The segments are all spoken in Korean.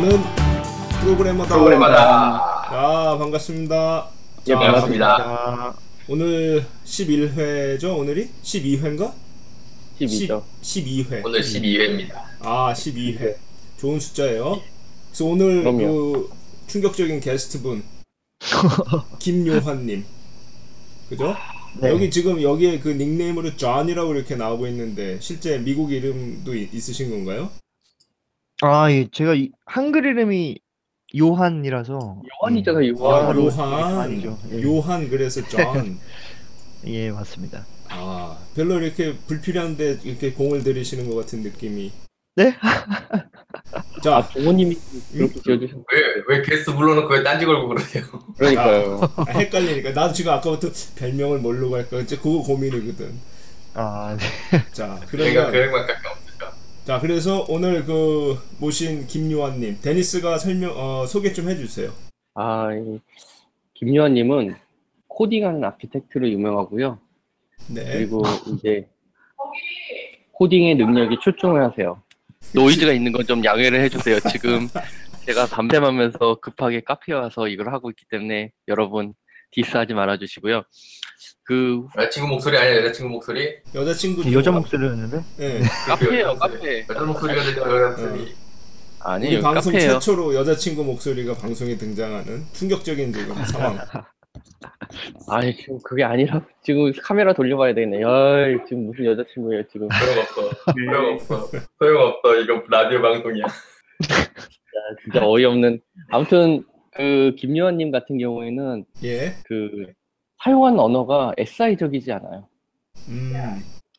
나는 프로그래머다. 아, 반갑습니다. 예, 반갑습니다. 오늘 11회죠? 오늘이? 12회인가? 12죠. 12회. 오늘 12회입니다. 아, 12회. 좋은 숫자예요. 그래서 오늘 그 충격적인 게스트분 김요한 님. 그죠? 네. 여기 지금 여기에 그 닉네임으로 존이라고 이렇게 나오고 있는데 실제 미국 이름도 있으신 건가요? 아, 예. 제가 한글 이름이 요한이라서 요한이잖아요. 요한. 요한이죠. 예. 요한 그래서 존. 예, 맞습니다. 아, 별로 이렇게 불필요한데 이렇게 공을 들이시는 것 같은 느낌이. 네? 자, 아, 부모님이 그렇게 지어주신. 왜 게스트 불러놓고 왜 딴지 걸고 그러세요? 그러니까요. 아, 헷갈리니까. 나도 지금 아까부터 별명을 뭘로 갈까 이제 그거 고민이거든. 아, 네. 자, 그러니까 계획만밖에 없습니다. 자, 그래서 오늘 그 모신 김유환님, 데니스가 소개 좀 해주세요. 아, 김유환님은 코딩하는 아키텍트로 유명하고요. 네. 그리고 이제 코딩의 능력이 출중을 하세요. 노이즈가 있는 건 좀 양해를 해주세요. 지금 제가 밤샘하면서 급하게 카페에 와서 이걸 하고 있기 때문에 여러분 디스하지 말아주시고요. 그 여자친구 목소리 아니야? 여자친구 목소리? 여자친구 여자 목소리였는데? 네. 카페예요, 카페. 여자 목소리가 들려. 여자 목소리. 아니요, 방송 카페예요. 최초로 여자친구 목소리가 방송에 등장하는 충격적인 지금 상황. 아니, 지금 그게 아니라 지금 카메라 돌려봐야 되겠네. 야, 지금 무슨 여자친구예요 지금. 소용없어. 이거 라디오 방송이야. 야, 진짜 어이없는. 아무튼 그 김요한님 같은 경우에는 예? 그 사용한 언어가 SI적이지 않아요.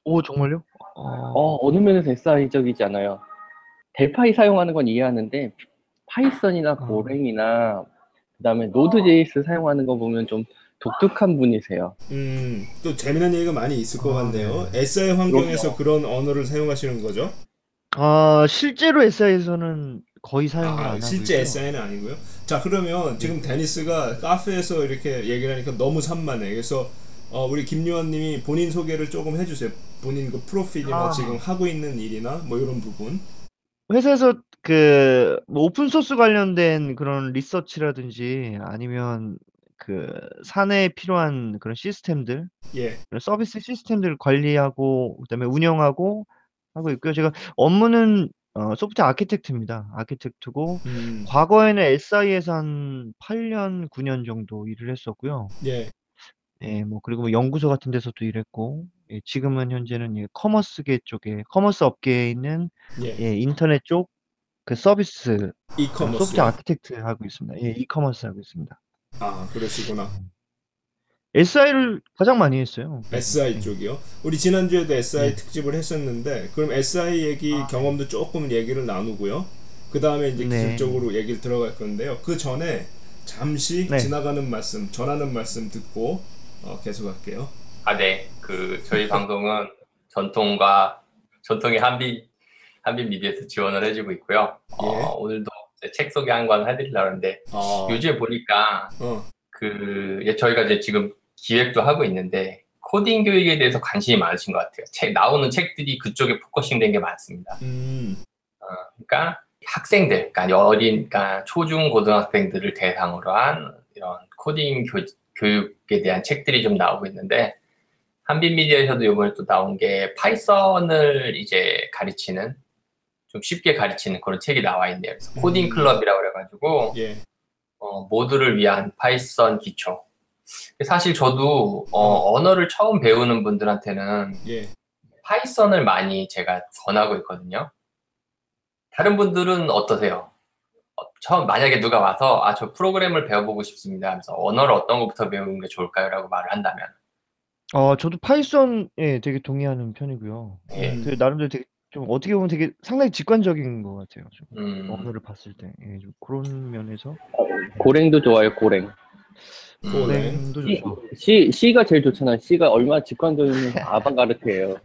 오, 정말요? 어느 면에서 SI적이지 않아요. 델파이 사용하는 건 이해하는데 파이썬이나 고랭이나 그다음에 노드.js 사용하는 거 보면 좀 독특한 분이세요. 또 재미난 얘기가 많이 있을 것 같네요. 네. SI 환경에서 그런 언어를 사용하시는 거죠? 아, 실제로 SI에서는 거의 사용을 안 하고요. 실제 SI는 아니고요. 자, 그러면 지금 데니스가 카페에서 이렇게 얘기를 하니까 너무 산만해. 그래서 우리 김요한님이 본인 소개를 조금 해주세요. 본인 그 프로필이나 지금 하고 있는 일이나 뭐 이런 부분. 회사에서 그 뭐 오픈 소스 관련된 그런 리서치라든지 아니면 그 사내에 필요한 그런 시스템들, 예, 그런 서비스 시스템들을 관리하고 그다음에 운영하고 하고 있고요. 제가 업무는 소프트 아키텍트입니다. 아키텍트고 과거에는 SI에서 한 8년, 9년 정도 일을 했었고요. 예, 예, 뭐 그리고 뭐 연구소 같은 데서도 일했고. 예, 지금은 현재는 커머스계 쪽에 커머스 업계에 있는 인터넷 쪽 그 서비스 소프트 아키텍트 하고 있습니다. 예, 이커머스 하고 있습니다. 아, 그러시구나. SI를 가장 많이 했어요. SI 쪽이요? 우리 지난주에도 SI 특집을 했었는데 그럼 SI 얘기 경험도 조금 얘기를 나누고요. 그 다음에 이제 기술적으로 얘기를 들어갈 건데요. 그 전에 잠시 지나가는 말씀, 전하는 말씀 듣고 계속할게요. 아, 네. 그 저희 방송은 전통의 한빛 미디어에서 지원을 해주고 있고요. 오늘도 책 소개 한 권 해드리려고 하는데 요즘에 보니까 저희가 이제 지금 기획도 하고 있는데 코딩 교육에 대해서 관심이 많으신 것 같아요. 나오는 책들이 그쪽에 포커싱된 게 많습니다. 그러니까 학생들, 그러니까 초중 고등학생들을 대상으로 한 이런 코딩 교육에 대한 책들이 좀 나오고 있는데. 한빛미디어에서도 이번에 또 나온 게 파이썬을 이제 가르치는 좀 쉽게 가르치는 그런 책이 나와 있네요. 그래서 코딩 클럽이라고 그래가지고 모두를 위한 파이썬 기초. 사실 저도 언어를 처음 배우는 분들한테는 파이썬을 많이 제가 권하고 있거든요. 다른 분들은 어떠세요? 처음 만약에 누가 와서 아, 저 프로그램을 배워보고 싶습니다 하면서 언어를 어떤 것부터 배우는 게 좋을까요? 라고 말을 한다면 저도 파이썬 되게 동의하는 편이고요. 되게 나름대로 되게 좀 어떻게 보면 되게 상당히 직관적인 것 같아요. 언어를 봤을 때 좀 그런 면에서 고랭도 좋아요. 고랭도 좋고 C가 제일 좋잖아요. C가 얼마나 직관적인 아방가르트예요.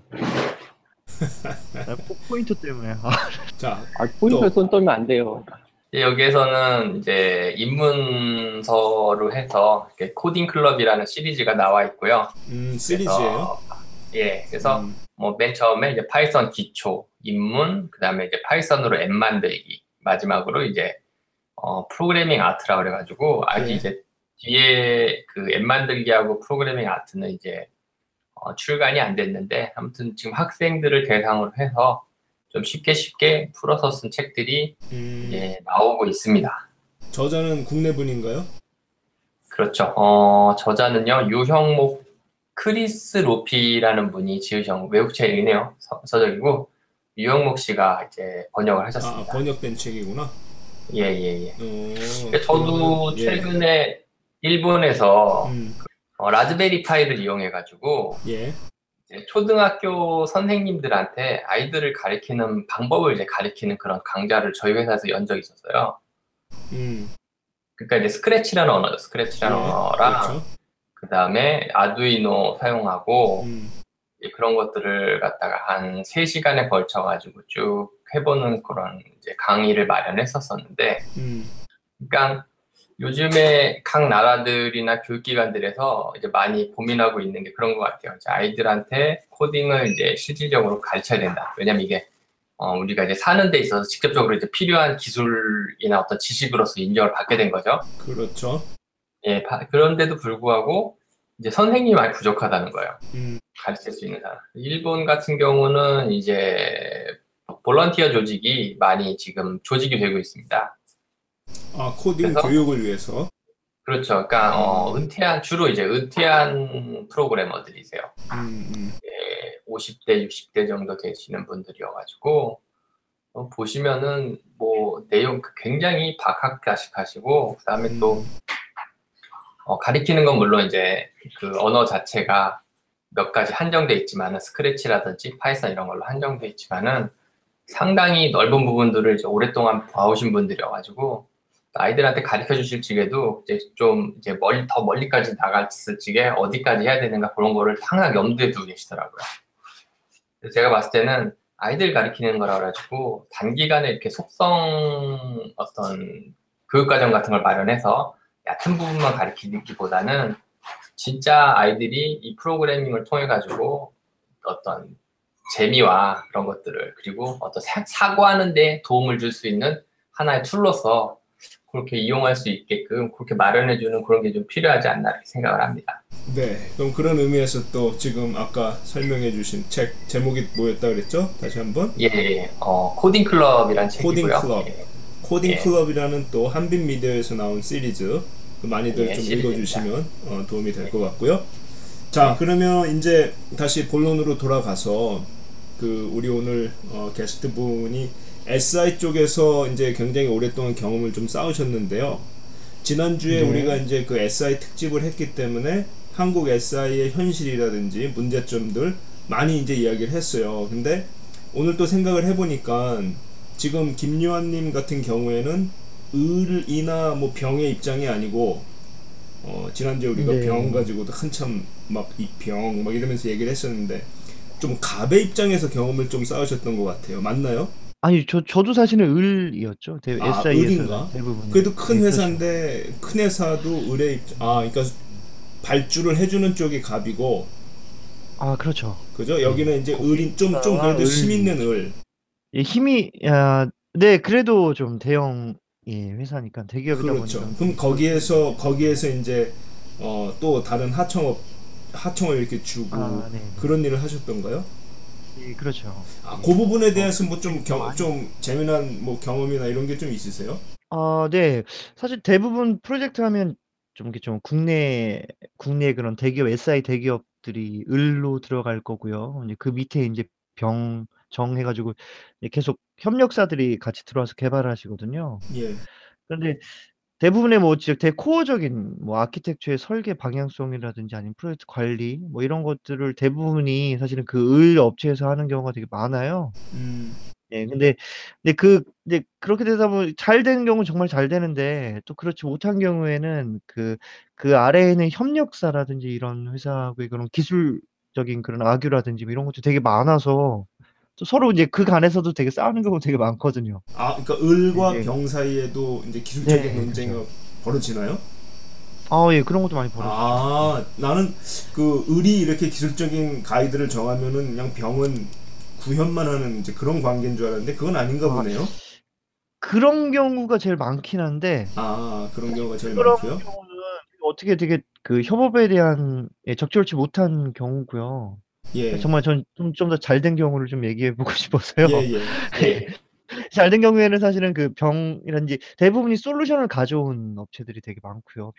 포인트 때문에. 자, 포인트에 손 떨면 안 돼요. 여기에서는 이제 입문서로 해서 이렇게 코딩 클럽이라는 시리즈가 나와 있고요. 시리즈예요? 예, 그래서 뭐 맨 처음에 이제 파이썬 기초, 입문, 그다음에 이제 파이썬으로 앱 만들기, 마지막으로 이제 프로그래밍 아트라 그래가지고 아직 이제 뒤에 그 앱 만들기하고 프로그래밍 아트는 이제 출간이 안 됐는데 아무튼 지금 학생들을 대상으로 해서 좀 쉽게 풀어서 쓴 책들이 이제 나오고 있습니다. 저자는 국내 분인가요? 그렇죠. 저자는요 유형목 크리스 로피라는 분이 지으신 외국책이네요. 서적이고 유형목 씨가 이제 번역을 하셨습니다. 아, 번역된 책이구나. 예예예. 저도 최근에 일본에서 라즈베리 파이를 이용해가지고 초등학교 선생님들한테 아이들을 가르치는 방법을 이제 가르치는 그런 강좌를 저희 회사에서 연 적이 있었어요. 그러니까 이제 스크래치라는 언어죠. 스크래치라는 언어랑 그 다음에 아두이노 사용하고 그런 것들을 갖다가 한 3시간에 걸쳐가지고 쭉 해보는 그런 이제 강의를 마련했었었는데 그러니까 요즘에 각 나라들이나 교육기관들에서 이제 많이 고민하고 있는 게 그런 것 같아요. 이제 아이들한테 코딩을 이제 실질적으로 가르쳐야 된다. 왜냐면 이게 우리가 이제 사는 데 있어서 직접적으로 이제 필요한 기술이나 어떤 지식으로서 인정을 받게 된 거죠. 그렇죠. 예, 그런데도 불구하고 이제 선생님이 많이 부족하다는 거예요. 가르칠 수 있는 사람. 일본 같은 경우는 이제 볼런티어 조직이 많이 지금 조직이 되고 있습니다. 아, 코딩 그래서, 교육을 위해서? 그렇죠. 그러니까 주로 이제 은퇴한 프로그래머들이세요. 50대, 60대 정도 되시는 분들이어가지고 보시면은 뭐 내용 굉장히 박학다식하시고 그다음에 또 가리키는 건 물론 이제 그 언어 자체가 몇 가지 한정돼 있지만은 스크래치라든지 파이썬 이런 걸로 한정돼 있지만은 상당히 넓은 부분들을 이제 오랫동안 봐오신 분들이어가지고. 아이들한테 가르쳐 주실 적에도 이제 좀 이제 더 멀리까지 나갔을 적에 어디까지 해야 되는가 그런 거를 항상 염두에 두고 계시더라고요. 제가 봤을 때는 아이들 가르치는 거라 그래가지고 단기간에 이렇게 속성 어떤 교육과정 같은 걸 마련해서 얕은 부분만 가르치기보다는 진짜 아이들이 이 프로그래밍을 통해 가지고 어떤 재미와 그런 것들을 그리고 어떤 사고하는 데 도움을 줄 수 있는 하나의 툴로서 그렇게 이용할 수 있게끔 그렇게 마련해주는 그런 게 좀 필요하지 않나 생각을 합니다. 네, 그럼 그런 의미에서 또 지금 아까 설명해주신 책 제목이 뭐였다 그랬죠? 다시 한번. 예, 코딩 클럽이란 책이고요. 코딩 클럽. 예. 코딩 클럽이라는 또 한빛 미디어에서 나온 시리즈 많이들 좀 읽어주시면 도움이 될 것 같고요. 자, 그러면 이제 다시 본론으로 돌아가서 그 우리 오늘 게스트 분이 SI 쪽에서 이제 굉장히 오랫동안 경험을 좀 쌓으셨는데요. 지난주에 우리가 이제 그 SI 특집을 했기 때문에 한국 SI의 현실이라든지 문제점들 많이 이제 이야기를 했어요. 근데 오늘 또 생각을 해보니까 지금 김요한님 같은 경우에는 을이나 뭐 병의 입장이 아니고 지난주에 우리가 병 가지고도 한참 막 이 병 막 이러면서 얘기를 했었는데 좀 갑의 입장에서 경험을 좀 쌓으셨던 것 같아요. 맞나요? 아니 저도 사실은 을이었죠. SI에서 대부분. 그래도 큰 회사인데 그렇죠. 큰 회사도 을의 입장. 아, 그러니까 발주를 해주는 쪽이 갑이고. 아, 그렇죠. 그죠? 여기는 이제 을인 좀 그래도 힘 있는 을. 예, 힘이 네 그래도 좀 대형 회사니까 대기업이다 그렇죠. 보니까. 그럼 거기에서 이제 또 다른 하청을 이렇게 주고 그런 일을 하셨던가요? 예, 그렇죠. 아, 그 부분에 대해서 뭐 좀 재미난 뭐 경험이나 이런 게 좀 있으세요? 아, 네. 사실 대부분 프로젝트 하면 좀 이렇게 좀 국내 그런 대기업 SI 대기업들이 을로 들어갈 거고요. 이제 그 밑에 이제 병 정 해가지고 계속 협력사들이 같이 들어와서 개발을 하시거든요. 예. 그런데 대부분의 뭐 즉 대코어적인 뭐 아키텍처의 설계 방향성이라든지 아니면 프로젝트 관리 뭐 이런 것들을 대부분이 사실은 그 을 업체에서 하는 경우가 되게 많아요. 예, 근데 그렇게 되다 보면 잘 되는 경우는 정말 잘 되는데 또 그렇지 못한 경우에는 그 아래에는 협력사라든지 이런 회사하고의 그런 기술적인 그런 악유라든지 뭐 이런 것도 되게 많아서 또 서로 이제 그 간에서도 되게 싸우는 경우가 되게 많거든요. 아, 그러니까 을과 병 사이에도 이제 기술적인 논쟁이 그렇죠. 벌어지나요? 아, 예, 그런 것도 많이 벌어져요. 아, 나는 그 을이 이렇게 기술적인 가이드를 정하면은 그냥 병은 구현만 하는 이제 그런 관계인 줄 알았는데 그건 아닌가 보네요. 그런 경우가 제일 많긴 한데. 아, 그런 경우가 제일 많고요. 그런 경우는 어떻게 되게 그 협업에 대한 적절치 못한 경우고요. 예. 정말 전 좀 더 잘된 경우를 좀 얘기해보고 싶어서요. 예, 예. 예. 잘된 경우에는 사실은 그 병이란지 대부분이 솔루션을 가져온 업체들이 되게 많고요.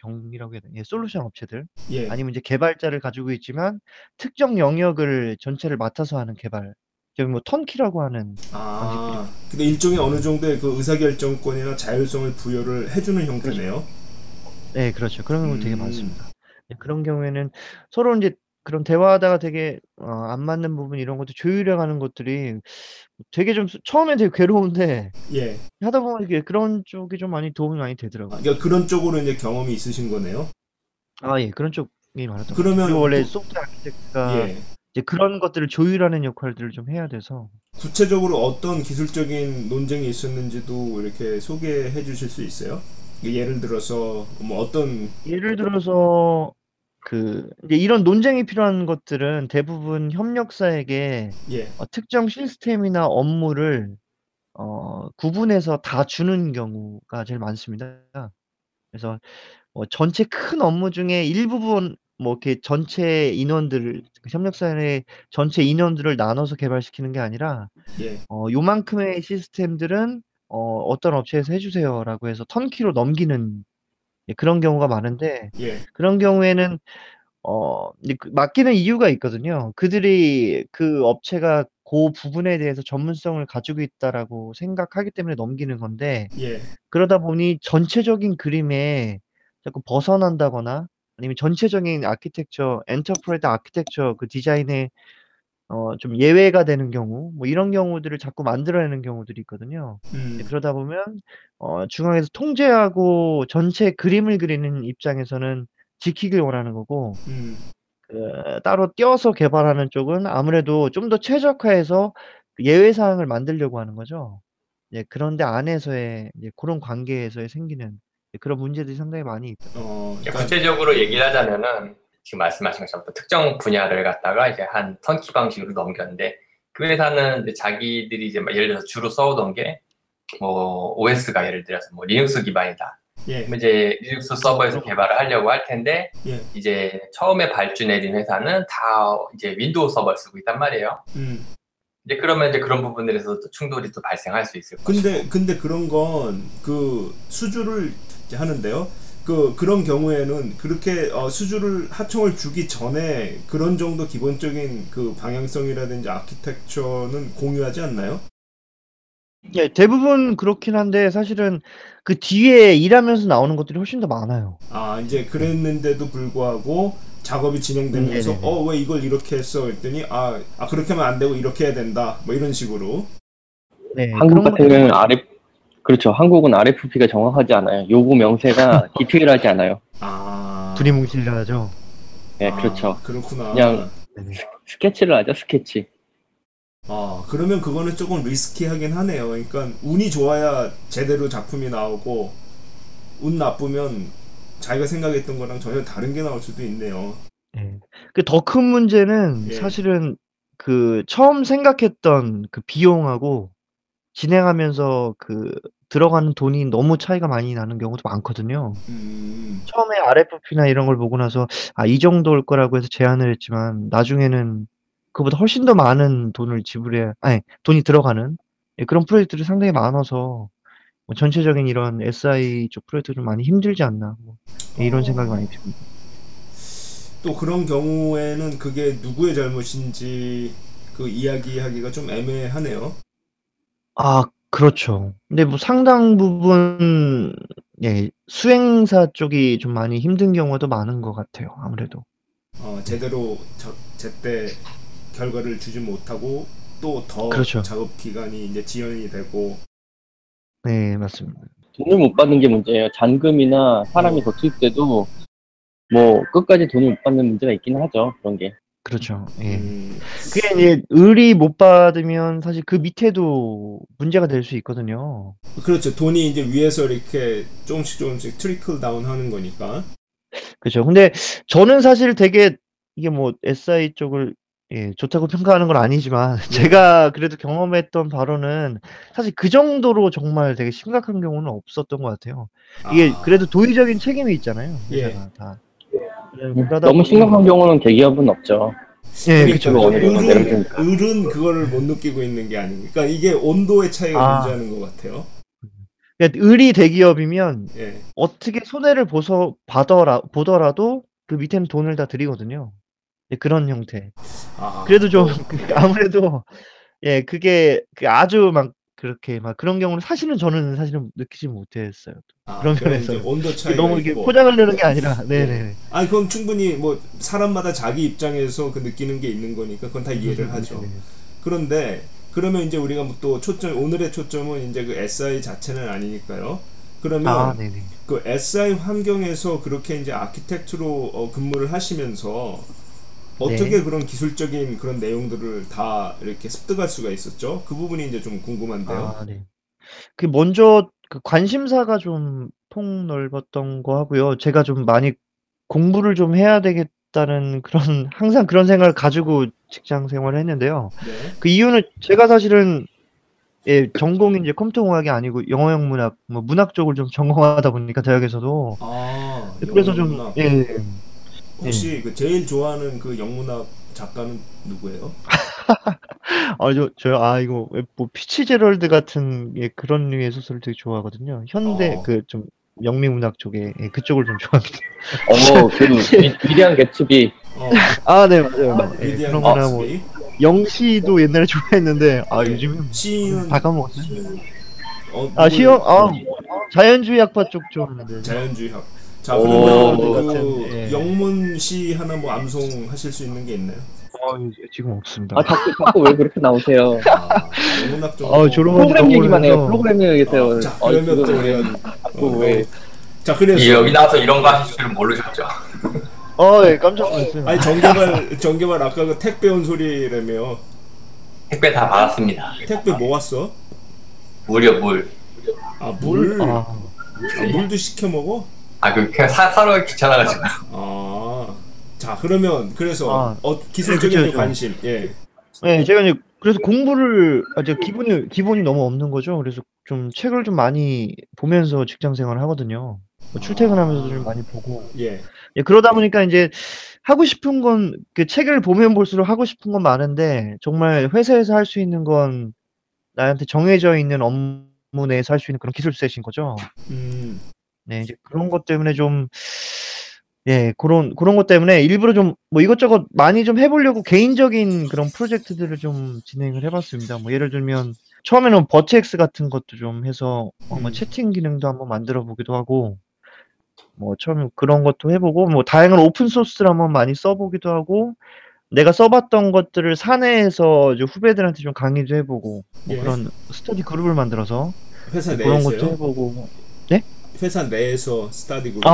병이라고 해야 되나? 예, 솔루션 업체들. 예. 아니면 이제 개발자를 가지고 있지만 특정 영역을 전체를 맡아서 하는 개발. 저기 뭐 턴키라고 하는. 아. 근데 일종의 어느 정도의 그 의사결정권이나 자율성을 부여를 해주는 형태네요. 네, 그렇죠. 그런 경우 되게 많습니다. 네, 그런 경우에는 서로 이제 그런 대화하다가 되게 안 맞는 부분 이런 것도 조율해가는 것들이 되게 좀 처음엔 되게 괴로운데 예. 하다 보면 이게 그런 쪽이 좀 많이 도움이 많이 되더라고요. 아, 그러니까 그런 쪽으로 이제 경험이 있으신 거네요. 아, 예, 그런 쪽이 많았던. 그러면 원래 소프트웨어 아키텍트가 예. 이제 그런 것들을 조율하는 역할들을 좀 해야 돼서. 구체적으로 어떤 기술적인 논쟁이 있었는지도 이렇게 소개해 주실 수 있어요? 예를 들어서 뭐 어떤? 예를 들어서. 그 이제 이런 논쟁이 필요한 것들은 대부분 협력사에게 예. 특정 시스템이나 업무를 구분해서 다 주는 경우가 제일 많습니다. 그래서 전체 큰 업무 중에 일부분 뭐 이렇게 전체 인원들을 협력사의 전체 인원들을 나눠서 개발시키는 게 아니라 예. 요만큼의 시스템들은 어떤 업체에서 해주세요라고 해서 턴키로 넘기는. 예, 그런 경우가 많은데 예. 그런 경우에는 맡기는 이유가 있거든요. 그들이 그 업체가 그 부분에 대해서 전문성을 가지고 있다라고 생각하기 때문에 넘기는 건데 예. 그러다 보니 전체적인 그림에 자꾸 벗어난다거나 아니면 전체적인 아키텍처, 엔터프라이즈 아키텍처 그 디자인에 좀 예외가 되는 경우, 뭐 이런 경우들을 자꾸 만들어내는 경우들이 있거든요. 그러다 보면 중앙에서 통제하고 전체 그림을 그리는 입장에서는 지키길 원하는 거고 따로 띄어서 개발하는 쪽은 아무래도 좀 더 최적화해서 예외 사항을 만들려고 하는 거죠. 예, 그런데 안에서의 예, 그런 관계에서 생기는 예, 그런 문제들이 상당히 많이 있다. 그러니까 구체적으로 얘기를 하자면은. 지금 말씀하신 것처럼 특정 분야를 갖다가 이제 한 턴키 방식으로 넘겼는데 그 회사는 이제 자기들이 이제 예를 들어서 주로 써오던 게 뭐 OS가 예를 들어서 뭐 리눅스 기반이다. 예. 그럼 이제 리눅스 서버에서 개발을 하려고 할 텐데 예. 이제 처음에 발주 내린 회사는 다 이제 윈도우 서버를 쓰고 있단 말이에요. 이제 그러면 이제 그런 부분들에서 또 충돌이 또 발생할 수 있을 거죠. 근데 그런 건 그 수주를 하는데요. 그런 경우에는 그렇게 수주를 하청을 주기 전에 그런 정도 기본적인 그 방향성이라든지 아키텍처는 공유하지 않나요? 예, 대부분 그렇긴 한데 사실은 그 뒤에 일하면서 나오는 것들이 훨씬 더 많아요. 아, 이제 그랬는데도 불구하고 작업이 진행되면서 왜 이걸 이렇게 했어? 그랬더니 아 그렇게만 안 되고 이렇게 해야 된다. 뭐 이런 식으로. 네, 한국 같은 경우는 그렇죠. 한국은 RFP가 정확하지 않아요. 요구 명세가 디테일하지 않아요. 아. 두리뭉실하죠. 네, 그렇죠. 그렇구나. 그냥 스케치를 하죠, 스케치. 아, 그러면 그거는 조금 리스키하긴 하네요. 그러니까 운이 좋아야 제대로 작품이 나오고 운 나쁘면 자기가 생각했던 거랑 전혀 다른 게 나올 수도 있네요. 네. 그 더 큰 문제는 예. 사실은 그 처음 생각했던 그 비용하고 진행하면서 그 들어가는 돈이 너무 차이가 많이 나는 경우도 많거든요. 처음에 RFP나 이런 걸 보고 나서 이 정도일 거라고 해서 제안을 했지만 나중에는 그보다 훨씬 더 많은 돈을 돈이 들어가는 그런 프로젝트들이 상당히 많아서 뭐 전체적인 이런 SI 쪽 프로젝트 좀 많이 힘들지 않나 뭐 이런 생각이 많이 듭니다. 또 그런 경우에는 그게 누구의 잘못인지 그 이야기하기가 좀 애매하네요. 아, 그렇죠. 근데 뭐 상당 부분 예, 수행사 쪽이 좀 많이 힘든 경우도 많은 것 같아요. 아무래도 제대로 제때 결과를 주지 못하고 또 더 그렇죠. 작업 기간이 이제 지연이 되고. 네, 맞습니다. 돈을 못 받는 게 문제예요. 잔금이나 사람이 더 투입돼도 뭐 끝까지 돈을 못 받는 문제가 있긴 하죠. 그런 게. 그렇죠. 예. 그게 이제 을이 못 받으면 사실 그 밑에도 문제가 될 수 있거든요. 그렇죠. 돈이 이제 위에서 이렇게 조금씩 트리클 다운 하는 거니까. 그렇죠. 근데 저는 사실 되게 이게 뭐 SI 쪽을 예, 좋다고 평가하는 건 아니지만 예. 제가 그래도 경험했던 바로는 사실 그 정도로 정말 되게 심각한 경우는 없었던 것 같아요. 이게 그래도 도의적인 책임이 있잖아요. 예. 다. 너무 심각한 경우는 대기업은 없죠. 예, 그렇죠. 을은 그거를 못 느끼고 있는 게 아닙니까? 이게 온도의 차이가 존재하는 것 같아요. 그러니까 을이 대기업이면 예. 어떻게 손해를 보더라도 그 밑에는 돈을 다 드리거든요. 그런 형태. 그래도 좀 아무래도 예 그게 아주 막 그렇게 막 그런 경우는 사실은 저는 느끼지 못했어요. 그런 면에서 온도 차이 너무 이게 포장을 내는 게 아니라 네네. 아니 그건 충분히 뭐 사람마다 자기 입장에서 그 느끼는 게 있는 거니까 그건 다 이해를 하죠. 네네. 그런데 그러면 이제 우리가 또 오늘의 초점은 이제 그 SI 자체는 아니니까요. 그러면 그 SI 환경에서 그렇게 이제 아키텍트로 근무를 하시면서 어떻게 네. 그런 기술적인 그런 내용들을 다 이렇게 습득할 수가 있었죠? 그 부분이 이제 좀 궁금한데요. 네. 그 먼저 그 관심사가 좀 폭넓었던 거 하고요. 제가 좀 많이 공부를 좀 해야 되겠다는 그런 항상 그런 생각을 가지고 직장 생활을 했는데요. 네. 그 이유는 제가 사실은 예, 전공이 이제 컴퓨터공학이 아니고 영어형 문학, 뭐 문학 쪽을 좀 전공하다 보니까 대학에서도 그래서 좀 문학. 예. 혹시 그 제일 좋아하는 그 영문학 작가는 누구예요? 저요? 이거 뭐 피츠제럴드 같은 예, 그런 류의 소설을 되게 좋아하거든요. 현대 그 좀 영미문학 쪽에 예, 그쪽을 좀 좋아합니다. 그래도 위대한 개츠비. 네 맞아요. 위대한 개츠비. 영시도 옛날에 좋아했는데 요즘 시인은 다 까먹었어요. 자연주의 학파 쪽 좋아하는데. 자연주의 학. 자, 그러면 영문시 하나 뭐 암송 하실 수 있는 게 있나요? 지금 없습니다. 자꾸 왜 그렇게 나오세요? 영문학 쪽 프로그램 얘기만 해요. 프로그램 얘기세요. 자, 그러면 또 왜 자, 그래서 여기 나와서 이런 거 하실 줄은 모르셨죠? 예, 깜짝 놀랐어요. 아니, 정개발 아까 그 택배 온 소리라며. 택배 다 받았습니다. 택배 뭐 왔어? 물이요, 물. 물? 물도 시켜 먹어? 그냥 사러 귀찮아가지고. 자, 그러면, 그래서, 기술적인 그렇죠. 관심, 예. 네, 제가 이제, 그래서 공부를, 기본이 너무 없는 거죠. 그래서 좀 책을 좀 많이 보면서 직장 생활을 하거든요. 출퇴근하면서 좀 많이 보고. 예. 그러다 보니까 이제, 하고 싶은 건, 그 책을 보면 볼수록 하고 싶은 건 많은데, 정말 회사에서 할 수 있는 건, 나한테 정해져 있는 업무 내에서 할 수 있는 그런 기술셋인 거죠. 네, 이제 그런 것 때문에 좀, 예, 그런 것 때문에 일부러 좀, 뭐 이것저것 많이 좀 해보려고 개인적인 그런 프로젝트들을 좀 진행을 해봤습니다. 뭐 예를 들면, 처음에는 버티엑스 같은 것도 좀 해서, 채팅 기능도 한번 만들어 보기도 하고, 뭐 처음에 그런 것도 해보고, 뭐 다양한 오픈소스를 한번 많이 써보기도 하고, 내가 써봤던 것들을 사내에서 이제 후배들한테 좀 강의도 해보고, 뭐 그런 스터디 그룹을 만들어서, 회사 내에서 그런 것도 해보고, 네? 회사 내에서 스터디 그룹.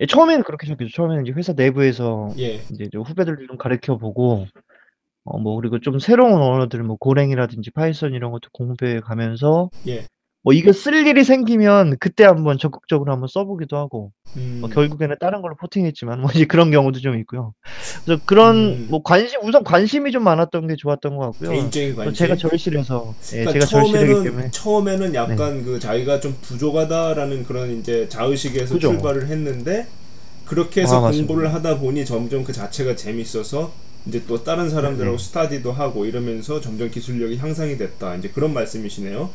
예, 처음에는 그렇게 시작했죠. 처음에는 이제 회사 내부에서 이제 후배들 좀 가르쳐 보고, 뭐 그리고 좀 새로운 언어들, 뭐 고랭이라든지 파이썬 이런 것도 공부해 가면서, 뭐 이거 쓸 일이 생기면 그때 한번 적극적으로 한번 써보기도 하고, 뭐 결국에는 다른 걸로 포팅했지만 뭐 이제 그런 경우도 좀 있고요. 그래서 그런 뭐 우선 관심이 좀 많았던 게 좋았던 것 같고요. 개인적인 관심. 제가 절실해서, 그러니까 제가 절실하기 때문에 처음에는 약간 그 자기가 좀 부족하다라는 그런 이제 자의식에서 출발을 했는데 그렇게 해서 공부를 맞습니다. 하다 보니 점점 그 자체가 재밌어서 이제 또 다른 사람들하고 스터디도 하고 이러면서 점점 기술력이 향상이 됐다. 이제 그런 말씀이시네요.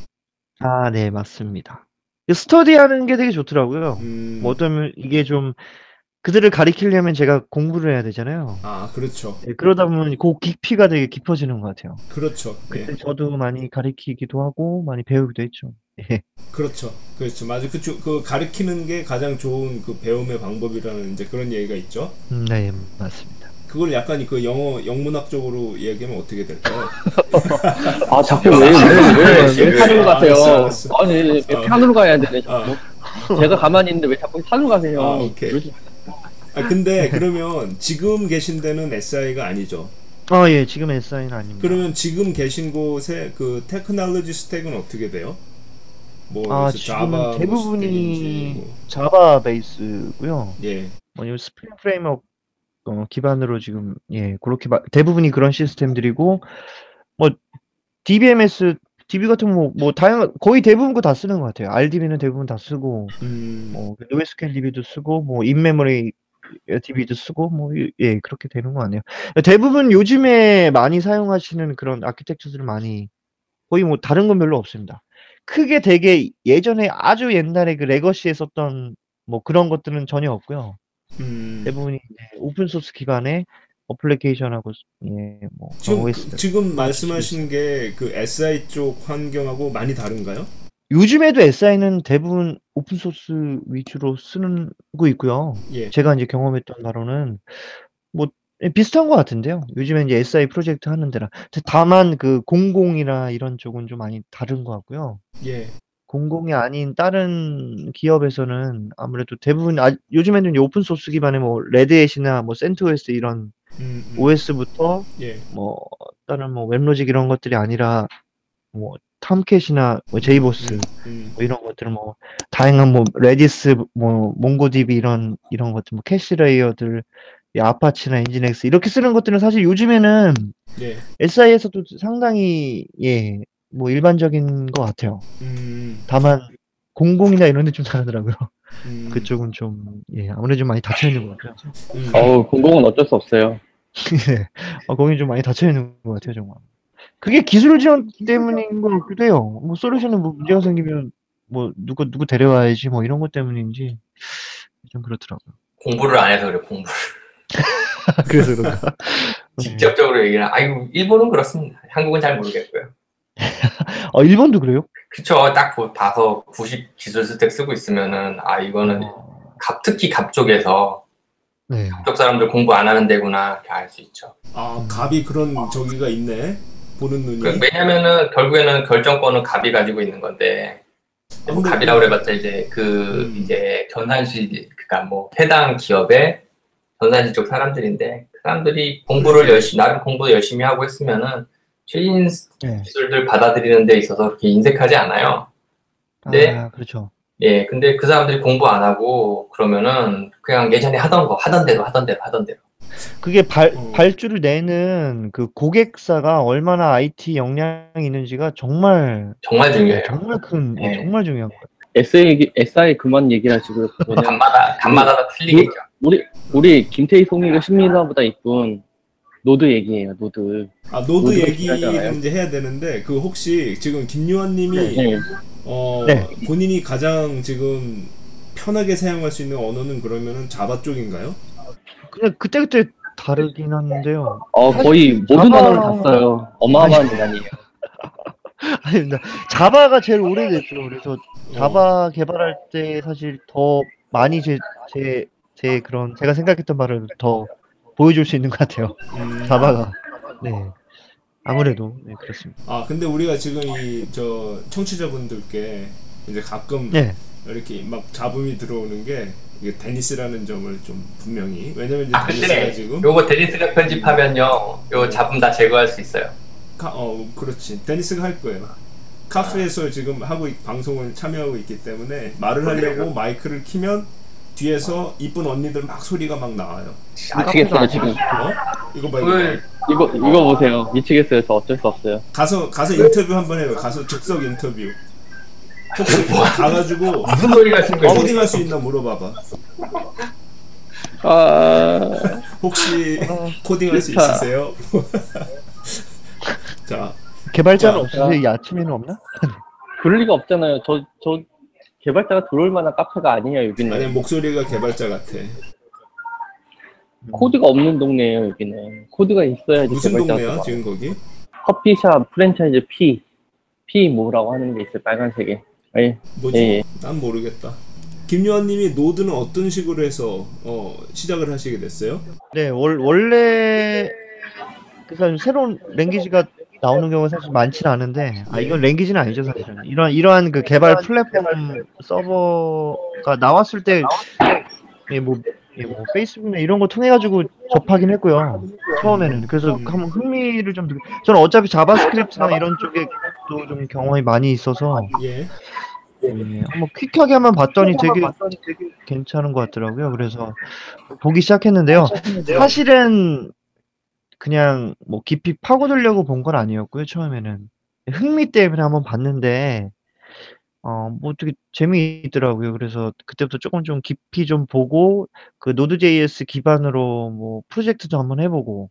네, 맞습니다. 스터디하는 게 되게 좋더라고요. 뭐 어쩌면 이게 좀 그들을 가리키려면 제가 공부를 해야 되잖아요. 그렇죠. 예, 그러다 보면 그 깊이가 되게 깊어지는 것 같아요. 그렇죠. 그때 저도 많이 가리키기도 하고 많이 배우기도 했죠. 예. 그렇죠. 맞아요. 그 가리키는 게 가장 좋은 그 배움의 방법이라는 이제 그런 얘기가 있죠. 네, 맞습니다. 그걸 약간 그 영문학적으로 이야기하면 어떻게 될까요? 자꾸 왜 산으로 가세요? 왜 산으로 가야 되네. 제가 가만히 있는데 왜 자꾸 산으로 가세요? 오케이. 근데 그러면 지금 계신 데는 SI가 아니죠? 예, 지금 SI는 아닙니다. 그러면 지금 계신 곳에 그 테크놀로지 스택은 어떻게 돼요? 뭐 자바 대부분이 자바 베이스고요. 예. 스프링 프레임워크 기반으로 지금 예 그렇게 대부분이 그런 시스템들이고 뭐 DBMS, DB 같은 뭐 다양한 거의 대부분 거 다 쓰는 것 같아요. RDB는 대부분 다 쓰고 뭐 NoSQL DB도 쓰고 뭐 인메모리 DB도 쓰고 뭐 예 그렇게 되는 거 아니에요. 대부분 요즘에 많이 사용하시는 그런 아키텍처들을 많이 거의 뭐 다른 건 별로 없습니다. 크게 되게 예전에 아주 옛날에 그 레거시에 썼던 뭐 그런 것들은 전혀 없고요. 대부분이 오픈 소스 기반의 어플리케이션하고 예 뭐 지금 말씀하시는 게 그 SI 쪽 환경하고 많이 다른가요? 요즘에도 SI는 대부분 오픈 소스 위주로 쓰는 거 있고요. 예. 제가 이제 경험했던 바로는 뭐 비슷한 것 같은데요. 요즘에 이제 SI 프로젝트 하는 데랑 다만 그 공공이나 이런 쪽은 좀 많이 다른 것 같고요. 예. 공공이 아닌 다른 기업에서는 아무래도 대부분 요즘에는 오픈 소스 기반의 뭐 레드햇이나 뭐 CentOS 이런 OS부터 예. 뭐 다른 뭐 웹로직 이런 것들이 아니라 뭐 탐캣이나 뭐 제이보스 뭐 이런 것들 뭐 다양한 뭐 레디스 뭐 몽고DB 이런 것들 뭐 캐시 레이어들 아파치나 엔진엑스 이렇게 쓰는 것들은 사실 요즘에는 예. SI에서도 상당히 예 뭐 일반적인 것 같아요. 다만 공공이나 이런 데 좀 다르더라고요. 그쪽은 좀 예 아무래도 좀 많이 닫혀 있는 것 같아요. 공공은 어쩔 수 없어요. 예, 공이 좀 많이 닫혀 있는 것 같아요 정말. 그게 기술 지원 때문인 것 같기도 해요. 뭐 솔루션은 뭐 문제가 생기면 뭐 누구 데려와야지 뭐 이런 것 때문인지 좀 그렇더라고요. 공부를 안 해서 그래 공부를. 그래서 그런가. 직접적으로 얘기는 아이고 일본은 그렇습니다. 한국은 잘 모르겠고요. 일본도 그래요? 그쵸. 딱 봐서 90 기술 스택 쓰고 있으면은 아 이거는 특히 갑 쪽에서 네. 갑 쪽 사람들 공부 안 하는 데구나 이렇게 알 수 있죠. 아 갑이 그런 저기가 있네. 보는 눈이. 왜냐면은 결국에는 결정권은 갑이 가지고 있는 건데 뭐 갑이라고 해봤자 이제 그 이제 전산실 그러니까 뭐 해당 기업의 전산실 쪽 사람들인데 그 사람들이 공부를 열심히 나름 공부도 열심히 하고 했으면은. 최신 기술들 네. 받아들이는 데 있어서 그렇게 인색하지 않아요. 근데, 아, 그렇죠. 예, 근데 그 사람들이 공부 안 하고 그러면은 그냥 예전에 하던 거 하던 대로. 그게 발주를 내는 그 고객사가 얼마나 IT 역량이 있는지가 정말 중요해요. 정말 큰, 네. 정말 중요한 거예요. SI 그만 얘기하시고 간마다 다 틀리겠죠. 우리 김태희 송이가 심리사보다 이쁜. 노드 얘기예요. 노드 얘기를 이제 해야 되는데 그 혹시 지금 김요한 님이 네. 네. 본인이 가장 지금 편하게 사용할 수 있는 언어는 그러면은 자바 쪽인가요? 그냥 그때그때 다르긴 한데요. 거의 모든 언어를 다 써요. 어마어마한 인간이에요. 아닙니다. 자바가 제일 오래됐죠. 그래서 자바 개발할 때 사실 더 많이 제 그런 제가 생각했던 말을 더 보여줄 수 있는 것 같아요. 자바가. 네. 아무래도 네, 그렇습니다. 아 근데 우리가 지금 저 청취자분들께 이제 가끔 네. 이렇게 막 잡음이 들어오는 게 이게 데니스라는 점을 좀 분명히 왜냐면 이제 데니스가 지금 요거 데니스가 편집하면요, 요 잡음 다 제거할 수 있어요. 그렇지. 데니스가 할 거예요. 카페에서 지금 방송을 참여하고 있기 때문에 말을 하려고 마이크를 키면. 뒤에서 이쁜 언니들 막 소리가 막 나와요. 미치겠어요 지금. 이거 봐요. 이거 보세요. 미치겠어요. 저 어쩔 수 없어요. 가서 인터뷰 한번 해요. 가서 즉석 인터뷰. 가가지고 무슨 소리가 지금 코딩할 수 있나 물어봐봐. 혹시 코딩할 수 있으세요? 자 개발자는 없으세요? 이 아침에는 없나? 그럴 리가 없잖아요. 저 개발자가 들어올 만한 카페가 아니에요 여기는. 아니 목소리가 개발자 같아. 코드가 없는 동네예요 여기는. 코드가 있어야지. 무슨 동네야 와. 지금 거기? 커피숍 프랜차이즈 P 뭐라고 하는 게 있어요 빨간색에. 예. 뭐지? 예. 난 모르겠다. 김요한님이 노드는 어떤 식으로 해서 시작을 하시게 됐어요? 네 원래 그러니까 새로운 랭귀지가 나오는 경우가 사실 많지는 않은데 이건 랭귀지는 아니죠 사실은. 이러한 그 개발 플랫폼 서버가 나왔을 때 뭐 페이스북이나 이런 거 통해 가지고 접하긴 했고요 처음에는. 그래서 한번 흥미를 좀 저는 어차피 자바스크립트나 이런 쪽에 또 좀 경험이 많이 있어서 네, 한번 퀵하게만 봤더니 되게 괜찮은 것 같더라고요. 그래서 보기 시작했는데요. 사실은 그냥 뭐 깊이 파고들려고 본 건 아니었고요. 처음에는 흥미 때문에 한번 봤는데 뭐 되게 재미있더라고요. 그래서 그때부터 조금 좀 깊이 좀 보고 그 Node.js 기반으로 뭐 프로젝트도 한번 해보고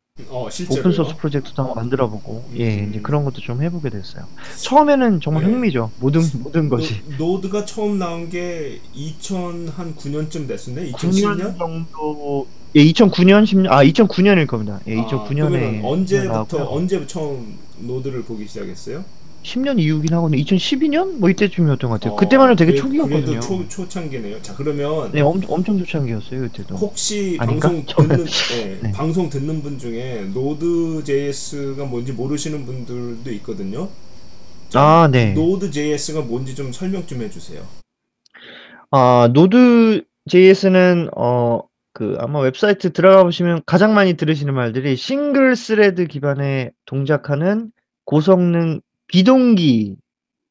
실제로요? 오픈소스 프로젝트도 한번 만들어보고 예 이제 그런 것도 좀 해보게 됐어요. 처음에는 정말 네. 흥미죠. 모든 것이. 노드가 처음 나온 게 2009년쯤 됐었네. 2010년 정도. 예, 2009년일 겁니다. 예, 2009년에 언제부터 처음 노드를 보기 시작했어요? 10년 이후긴 하고 2012년? 뭐 이때쯤이었던 것 같아요. 그때만 해도 되게 초기였거든요. 초창기네요. 자 그러면 네 엄청 초창기였어요 그때도. 혹시 방송 듣는 분 중에 Node.js가 뭔지 모르시는 분들도 있거든요. 아 네. Node.js가 뭔지 좀 설명 좀 해주세요. 아 Node.js는 그 아마 웹사이트 들어가 보시면 가장 많이 들으시는 말들이 싱글 스레드 기반에 동작하는 고성능 비동기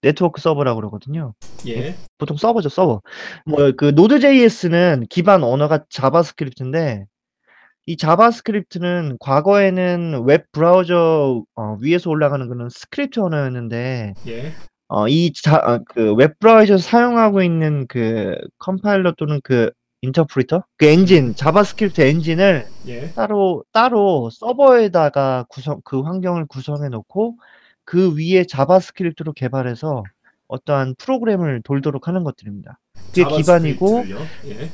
네트워크 서버라고 그러거든요. 예. 보통 서버죠, 서버. 뭐 그 Node.js는 기반 언어가 자바스크립트인데 이 자바스크립트는 과거에는 웹 브라우저 위에서 올라가는 거는 스크립트 언어였는데 예. 그 웹 브라우저에서 사용하고 있는 그 컴파일러 또는 그 인터프리터? 그 엔진, 자바스크립트 엔진을 예. 따로 서버에다가 그 환경을 구성해 놓고 그 위에 자바스크립트로 개발해서 어떠한 프로그램을 돌도록 하는 것들입니다. 그게 기반이고, 예.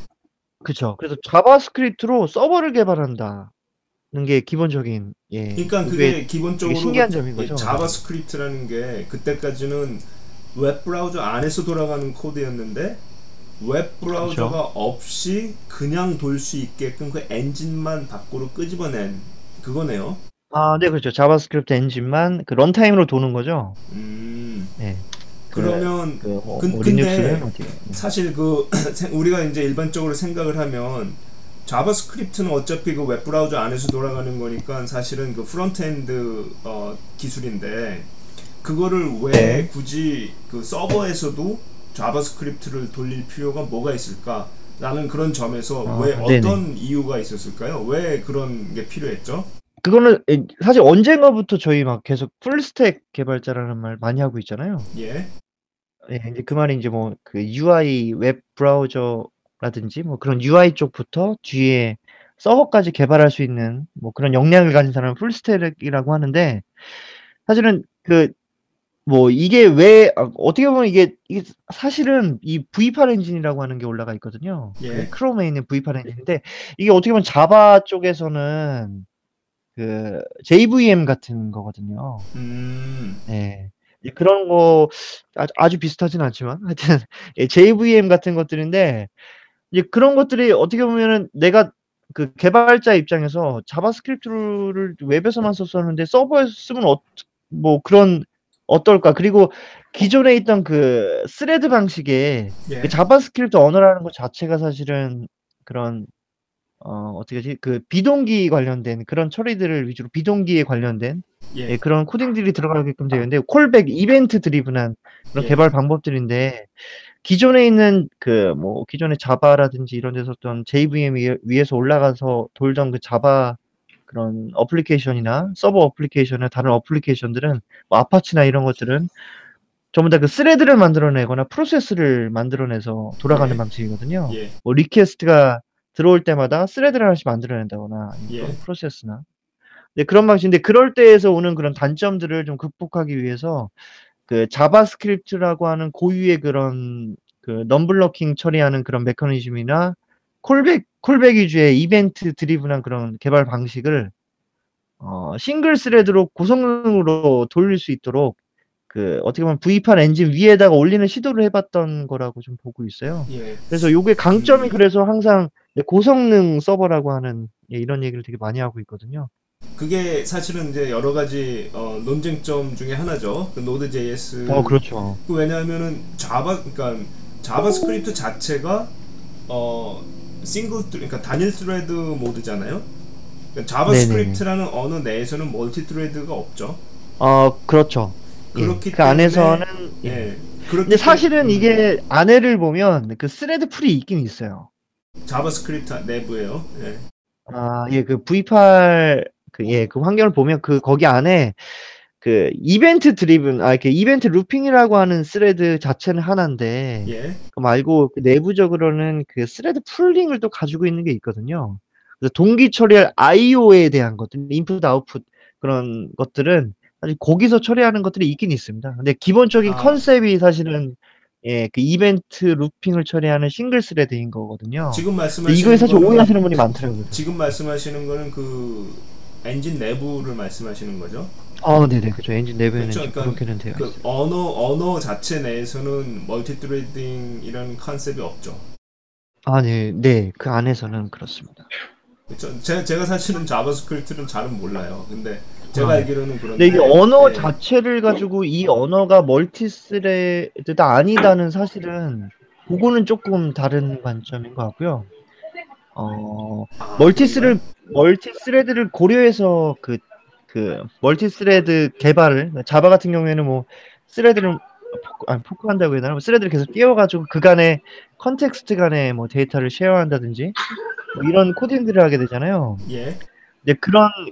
그렇죠. 그래서 자바스크립트로 서버를 개발한다는 게 기본적인, 예. 그러니까 그게 기본적으로 신기한 점인 거죠. 자바스크립트라는 게 그때까지는 웹 브라우저 안에서 돌아가는 코드였는데 웹 브라우저가 그렇죠. 없이 그냥 돌 수 있게끔 그 엔진만 밖으로 끄집어낸 그거네요. 아, 네, 그렇죠. 자바스크립트 엔진만 그 런타임으로 도는 거죠. 네. 그러면 근데 사실 그 우리가 이제 일반적으로 생각을 하면 자바스크립트는 어차피 그 웹 브라우저 안에서 돌아가는 거니까 사실은 그 프론트엔드 기술인데 그거를 왜 네. 굳이 그 서버에서도 자바스크립트를 돌릴 필요가 뭐가 있을까? 라는 그런 점에서 왜 어떤 네네. 이유가 있었을까요? 왜 그런 게 필요했죠? 그거는 사실 언젠가부터 저희 막 계속 풀스택 개발자라는 말 많이 하고 있잖아요. 예. 예, 이제 그 말이 이제 뭐 그 UI 웹 브라우저라든지 뭐 그런 UI 쪽부터 뒤에 서버까지 개발할 수 있는 뭐 그런 역량을 가진 사람을 풀스택이라고 하는데 사실은 그 뭐 이게 왜 어떻게 보면 이게 사실은 이 V8 엔진이라고 하는 게 올라가 있거든요. 예. 크롬에 있는 V8 엔진인데 이게 어떻게 보면 자바 쪽에서는 그 JVM 같은 거거든요. 네. 그런 거 아주 비슷하진 않지만 하여튼 JVM 같은 것들인데 이제 그런 것들이 어떻게 보면은 내가 그 개발자 입장에서 자바스크립트를 웹에서만 썼었는데 서버에서 쓰면 뭐 그런 어떨까? 그리고 기존에 있던 그 스레드 방식의 예. 그 자바스크립트 언어라는 것 자체가 사실은 그런 어떻게 하지? 그 비동기 관련된 그런 처리들을 위주로 비동기에 관련된 예. 예, 그런 코딩들이 들어가게끔 되어 있는데 콜백 이벤트 드리븐한 그런 예. 개발 방법들인데 기존에 있는 그 뭐 기존의 자바라든지 이런 데서 어떤 JVM 위에서 올라가서 돌던 그 자바 그런 어플리케이션이나 서버 어플리케이션이나 다른 어플리케이션들은 뭐 아파치나 이런 것들은 전부 다 그 스레드를 만들어내거나 프로세스를 만들어내서 돌아가는 예. 방식이거든요. 예. 뭐 리퀘스트가 들어올 때마다 스레드를 하나씩 만들어낸다거나 예. 프로세스나 네, 그런 방식인데 그럴 때에서 오는 그런 단점들을 좀 극복하기 위해서 그 자바스크립트라고 하는 고유의 그런 그 넘블러킹 처리하는 그런 메커니즘이나 콜백 위주의 이벤트 드리븐한 그런 개발 방식을 싱글 스레드로 고성능으로 돌릴 수 있도록 그 어떻게 보면 V8 엔진 위에다가 올리는 시도를 해봤던 거라고 좀 보고 있어요. 예. 그래서 요게 강점이 그래서 항상 고성능 서버라고 하는 예, 이런 얘기를 되게 많이 하고 있거든요. 그게 사실은 이제 여러 가지 논쟁점 중에 하나죠. 그 Node.js. 그렇죠. 그 왜냐하면은 그러니까 자바스크립트 자체가 그러니까 단일 스레드 모드잖아요. 그러니까 자바스크립트라는 네네. 언어 내에서는 멀티 스레드가 없죠. 그렇죠. 그렇기 예, 그 때문에 안에서는 예. 근데 사실은 이게 안에를 보면 그 스레드 풀이 있긴 있어요. 자바스크립트 내부에요. 예. 아, 예, 그 V8 그 예, 그 환경을 보면 그 거기 안에 그 이벤트 드리븐, 아, 그 이벤트 루핑이라고 하는 스레드 자체는 하나인데, 예. 그 말고 그 내부적으로는 그 스레드 풀링을 또 가지고 있는 게 있거든요. 그래서 동기 처리할 IO에 대한 것들, 인풋, 아웃풋 그런 것들은 사실 거기서 처리하는 것들이 있긴 있습니다. 근데 기본적인 컨셉이 사실은 예, 그 이벤트 루핑을 처리하는 싱글 스레드인 거거든요. 지금 말씀하시는 이거에 사실 오해하시는 분이 많더라고요. 지금 말씀하시는 거는 그 엔진 내부를 말씀하시는 거죠? 어, 네네, 그렇죠. 엔진 내부에는 그렇죠. 그러니까 그렇게는 돼요. 그 언어 자체 내에서는 멀티트레이딩이라는 컨셉이 없죠. 아, 네, 네, 그 안에서는 그렇습니다. 그렇죠. 제가 사실은 자바스크립트는 잘은 몰라요. 근데 제가 알기로는 그런데 이게 언어 네. 자체를 가지고 이 언어가 멀티스레드다 아니다는 사실은 그거는 조금 다른 관점인 것 같고요. 멀티스레드를 고려해서 그 멀티스레드 개발을 자바 같은 경우에는 뭐 스레드를 포크한다고 해야 되나? 스레드를 계속 띄워가지고 그간의 컨텍스트 간의 뭐 데이터를 쉐어한다든지 뭐 이런 코딩들을 하게 되잖아요. 예. 네,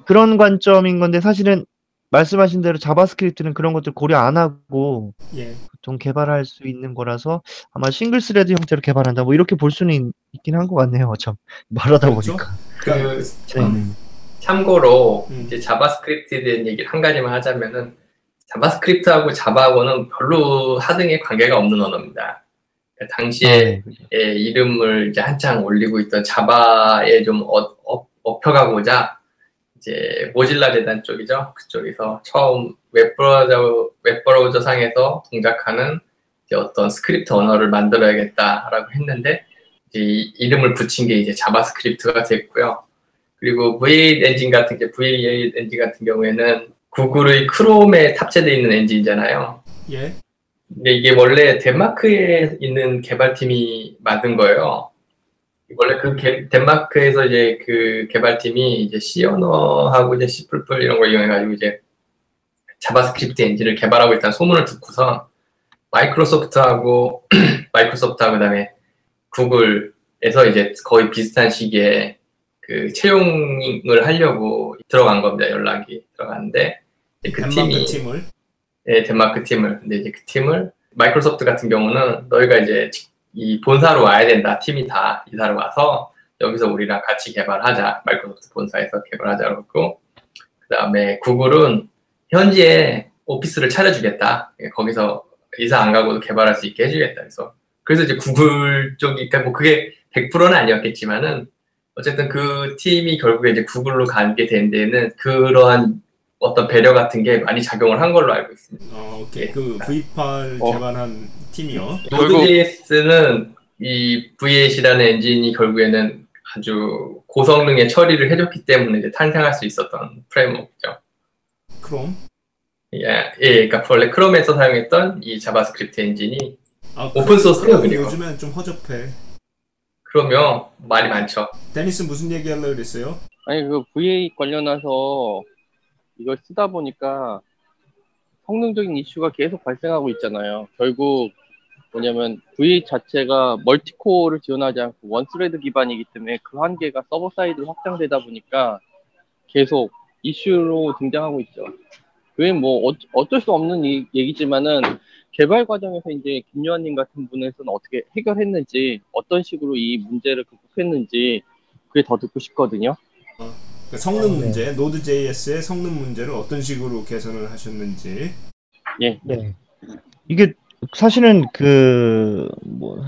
그런 관점인 건데 사실은 말씀하신 대로 자바스크립트는 그런 것들 고려 안 하고 예. 보통 개발할 수 있는 거라서 아마 싱글 스레드 형태로 개발한다 뭐 이렇게 볼 수는 있긴 한 것 같네요. 참 말하다 그렇죠? 보니까 참고로 이제 자바스크립트에 대한 얘기를 한 가지만 하자면은 자바스크립트하고 자바하고는 별로 하등의 관계가 없는 언어입니다. 그러니까 당시에 예, 이름을 이제 한창 올리고 있던 자바에 좀 업혀가고자 이제 모질라 재단 쪽이죠. 그쪽에서 처음 웹브라우저 상에서 동작하는 이제 어떤 스크립트 언어를 만들어야겠다라고 했는데 이제 이름을 붙인 게 이제 자바스크립트가 됐고요. 그리고 V8 엔진 같은 경우에는 구글의 크롬에 탑재되어 있는 엔진이잖아요. 예. 근데 이게 원래 덴마크에 있는 개발팀이 만든 거예요. 원래 그 덴마크에서 이제 그 개발팀이 이제 C 언어하고 이제 C++ 이런 걸 이용해가지고 이제 자바스크립트 엔진을 개발하고 일단 소문을 듣고서 마이크로소프트하고 그다음에 구글에서 이제 거의 비슷한 시기에 그 채용을 하려고 들어간 겁니다. 연락이 들어갔는데 그 팀을 네, 덴마크 팀을 근데 이제 그 팀을 마이크로소프트 같은 경우는 너희가 이제 이 본사로 와야 된다. 팀이 다 이사를 와서 여기서 우리랑 같이 개발하자. 마이크로소프트 본사에서 개발하자고 했고 그 다음에 구글은 현지에 오피스를 차려주겠다. 거기서 이사 안 가고도 개발할 수 있게 해주겠다. 그래서 이제 구글 쪽이 뭐 그게 100%는 아니었겠지만은 어쨌든 그 팀이 결국에 이제 구글로 가게 된 데는 그러한 어떤 배려 같은 게 많이 작용을 한 걸로 알고 있습니다. 오케이. 예. 그 V8 개발한 팀이요. Node.js는 이 V8이라는 엔진이 결국에는 아주 고성능의 처리를 해줬기 때문에 이제 탄생할 수 있었던 프레임워크죠. 크롬? 예, 그러니까 원래 크롬에서 사용했던 이 자바스크립트 엔진이 오픈소스로 그리고 요즘엔 좀 허접해. 그러면 말이 많죠. 데니스 무슨 얘기 하려고 그랬어요? 아니 그 V8 관련해서 이걸 쓰다 보니까 성능적인 이슈가 계속 발생하고 있잖아요. 결국 뭐냐면 V8 자체가 멀티코어를 지원하지 않고 원스레드 기반이기 때문에 그 한계가 서버 사이드로 확장되다 보니까 계속 이슈로 등장하고 있죠. 그게 뭐 어쩔 수 없는 얘기지만은 개발 과정에서 이제 김요한님 같은 분에서는 어떻게 해결했는지 어떤 식으로 이 문제를 극복했는지 그게 더 듣고 싶거든요. 성능 문제, 네. Node.js의 성능 문제를 어떤 식으로 개선을 하셨는지. 예. 네. 이게 사실은 그 뭐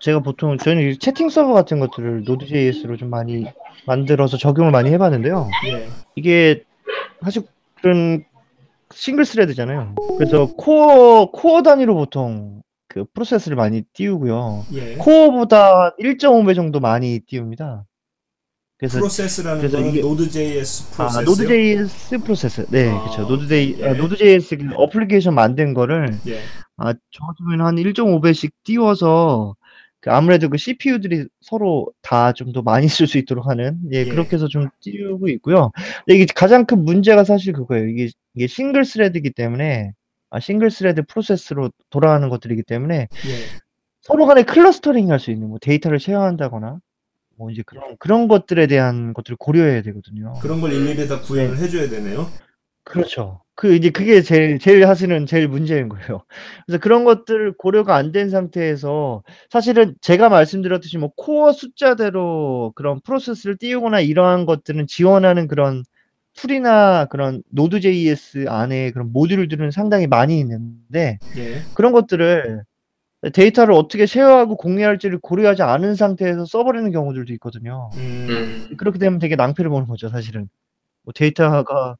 제가 보통 저희는 채팅 서버 같은 것들을 Node.js로 좀 많이 만들어서 적용을 많이 해봤는데요. 예. 이게 사실은 싱글 스레드잖아요. 그래서 코어 단위로 보통 그 프로세스를 많이 띄우고요. 예. 코어보다 1.5배 정도 많이 띄웁니다. 그래서 프로세스라는 그래서 거는 Node.js 프로세스. 아, Node.js 프로세스. 네, 그렇죠. Node.js 어플리케이션 만든 거를 예. 아, 저 같으면 한 1.5배씩 띄워서 그 아무래도 그 CPU들이 서로 다 좀 더 많이 쓸 수 있도록 하는 예, 예. 그렇게 해서 좀 띄우고 있고요. 근데 이게 가장 큰 문제가 사실 그거예요. 이게 싱글 스레드이기 때문에 싱글 스레드 프로세스로 돌아가는 것들이기 때문에 예. 서로 간에 클러스터링 할 수 있는 뭐 데이터를 쉐어한다거나 뭐 이제 그런 것들에 대한 것들을 고려해야 되거든요. 그런 걸 일일이 다 구현을 해줘야 되네요. 그렇죠. 이제 그게 제일 문제인 거예요. 그래서 그런 것들 고려가 안 된 상태에서 사실은 제가 말씀드렸듯이 뭐 코어 숫자대로 그런 프로세스를 띄우거나 이러한 것들은 지원하는 그런 툴이나 그런 Node.js 안에 그런 모듈들은 상당히 많이 있는데 예. 그런 것들을 데이터를 어떻게 쉐어하고 공유할지를 고려하지 않은 상태에서 써버리는 경우들도 있거든요. 그렇게 되면 되게 낭패를 보는 거죠, 사실은. 뭐 데이터가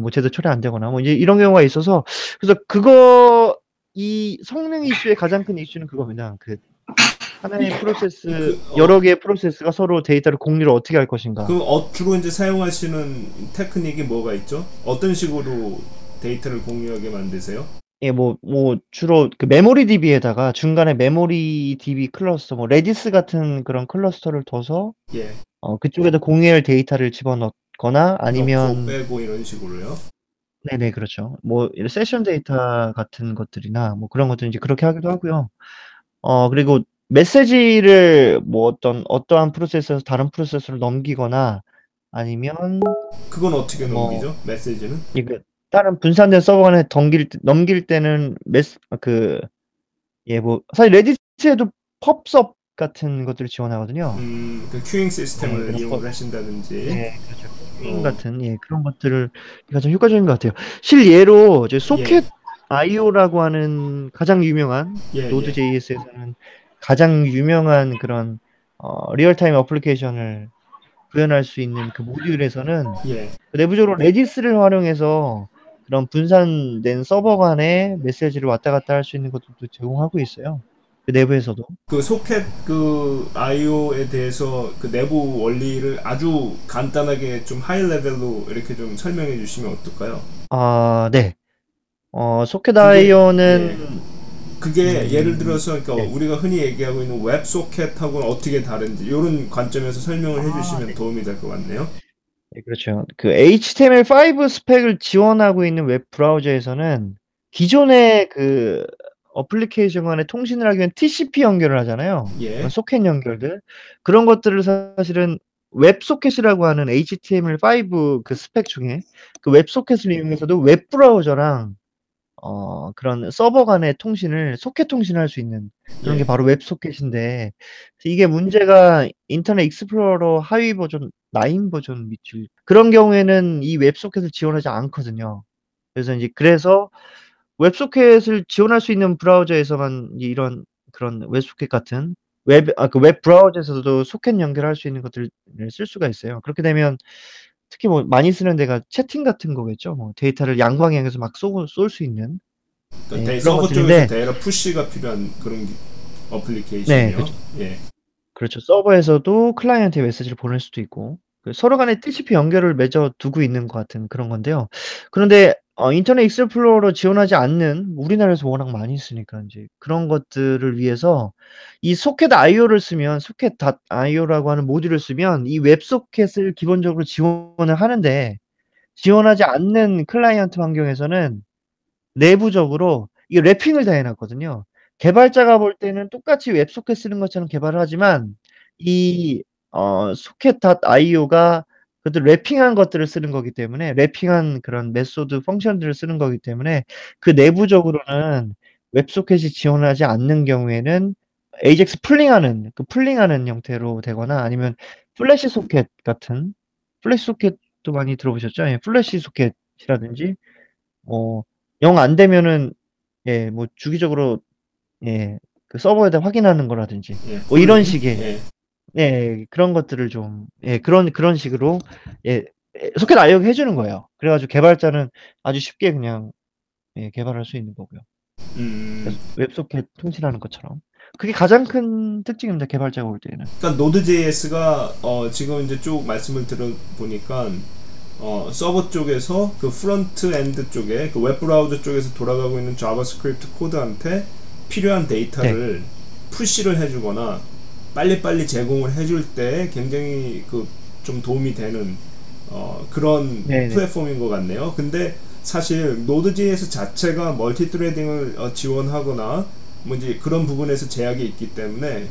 뭐 제대로 처리 안 되거나 뭐 이제 이런 경우가 있어서 그래서 이 성능 이슈의 가장 큰 이슈는 그겁니다. 하나의 프로세스, 여러 개의 프로세스가 서로 데이터를 공유를 어떻게 할 것인가. 그럼 주로 이제 사용하시는 테크닉이 뭐가 있죠? 어떤 식으로 데이터를 공유하게 만드세요? 주로 그 메모리 DB에다가 중간에 메모리 DB 클러스터, 뭐 레디스 같은 그런 클러스터를 둬서 예. 그쪽에다 공유할 데이터를 집어넣거나 아니면 빼고 이런 식으로요. 네네 그렇죠. 뭐 세션 데이터 같은 것들이나 뭐 그런 것들 이제 그렇게 하기도 하고요. 그리고 메시지를 뭐 어떠한 프로세스에서 다른 프로세스로 넘기거나 아니면 그건 어떻게 넘기죠? 메시지는? 다른 분산된 서버 간에 넘길 때는 사실 레디스에도 펍섭 같은 것들을 지원하거든요. 그 큐잉 시스템을 이용을 하신다든지. 네, 그렇죠. 큐잉 같은 그런 것들을 가장 효과적인 것 같아요. 실예로 이제 소켓 IO라고 하는 가장 유명한 Node.js에서는 가장 유명한 그런 리얼타임 어플리케이션을 구현할 수 있는 그 모듈에서는 내부적으로 레디스를 활용해서 그런 분산된 서버 간에 메시지를 왔다 갔다 할 수 있는 것도 제공하고 있어요. 그 내부에서도. 그 소켓 IO에 대해서 그 내부 원리를 아주 간단하게 좀 하이 레벨로 이렇게 좀 설명해 주시면 어떨까요? 네. 소켓 IO는 그게 예를 들어서 우리가 흔히 얘기하고 있는 웹 소켓하고는 어떻게 다른지 이런 관점에서 설명을 해주시면 도움이 될 것 같네요. 네, 그렇죠. 그 HTML5 스펙을 지원하고 있는 웹 브라우저에서는 기존의 그 어플리케이션 간에 통신을 하기 위한 TCP 연결을 하잖아요. 소켓 연결들 그런 것들을 사실은 웹 소켓이라고 하는 HTML5 그 스펙 중에 그 웹 소켓을 이용해서도 웹 브라우저랑 그런 서버 간의 통신을 소켓 통신할 수 있는 그런 게 바로 웹 소켓인데 이게 문제가 인터넷 익스플로러 하위 버전, 9 버전 밑줄 그런 경우에는 이 웹 소켓을 지원하지 않거든요. 그래서 이제 웹 소켓을 지원할 수 있는 브라우저에서만 이런 그런 웹 소켓 같은 웹 브라우저에서도 소켓 연결할 수 있는 것들을 쓸 수가 있어요. 그렇게 되면 특히 뭐 많이 쓰는 데가 채팅 같은 거겠죠. 뭐 데이터를 양방향에서 막 쏠 수 있는 서버 쪽에서 데이터 푸시가 필요한 그런 어플리케이션이요. 그렇죠. 그렇죠. 서버에서도 클라이언트의 메시지를 보낼 수도 있고 서로 간에 TCP 연결을 맺어 두고 있는 것 같은 그런 건데요. 그런데 인터넷 익스플로러 지원하지 않는 우리나라에서 워낙 많이 쓰니까 이제 그런 것들을 위해서 이 소켓 IO를 쓰면 socket.io라고 하는 모듈을 쓰면 이 웹 소켓을 기본적으로 지원을 하는데 지원하지 않는 클라이언트 환경에서는 내부적으로 이 랩핑을 다 해놨거든요. 개발자가 볼 때는 똑같이 웹 소켓 쓰는 것처럼 개발을 하지만 이 socket.io가 그것도 랩핑한 것들을 쓰는 거기 때문에 랩핑한 그런 메소드 펑션들을 쓰는 거기 때문에 그 내부적으로는 웹소켓이 지원하지 않는 경우에는 AJAX 풀링하는 형태로 되거나 아니면 플래시 소켓 같은 플래시 소켓도 많이 들어보셨죠? 플래시 소켓이라든지 영 안 되면은 뭐 주기적으로 그 서버에다 확인하는 거라든지 뭐 이런 식의 그런 것들을 좀, 그런 식으로, 소켓 IO 해주는 거예요. 그래가지고 개발자는 아주 쉽게 그냥, 개발할 수 있는 거고요. 웹소켓 통신하는 것처럼. 그게 가장 큰 특징입니다, 개발자가 볼 때는. 일단, Node.js가, 지금 이제 쭉 말씀을 들어보니까, 서버 쪽에서 그 프론트 엔드 쪽에, 그 웹브라우저 쪽에서 돌아가고 있는 자바스크립트 코드한테 필요한 데이터를 푸시를 해주거나, 빨리빨리 제공을 해줄 때 굉장히 좀 도움이 되는 그런 플랫폼인 것 같네요. 근데 사실 Node.js 자체가 멀티트레딩을 지원하거나 뭐 이제 그런 부분에서 제약이 있기 때문에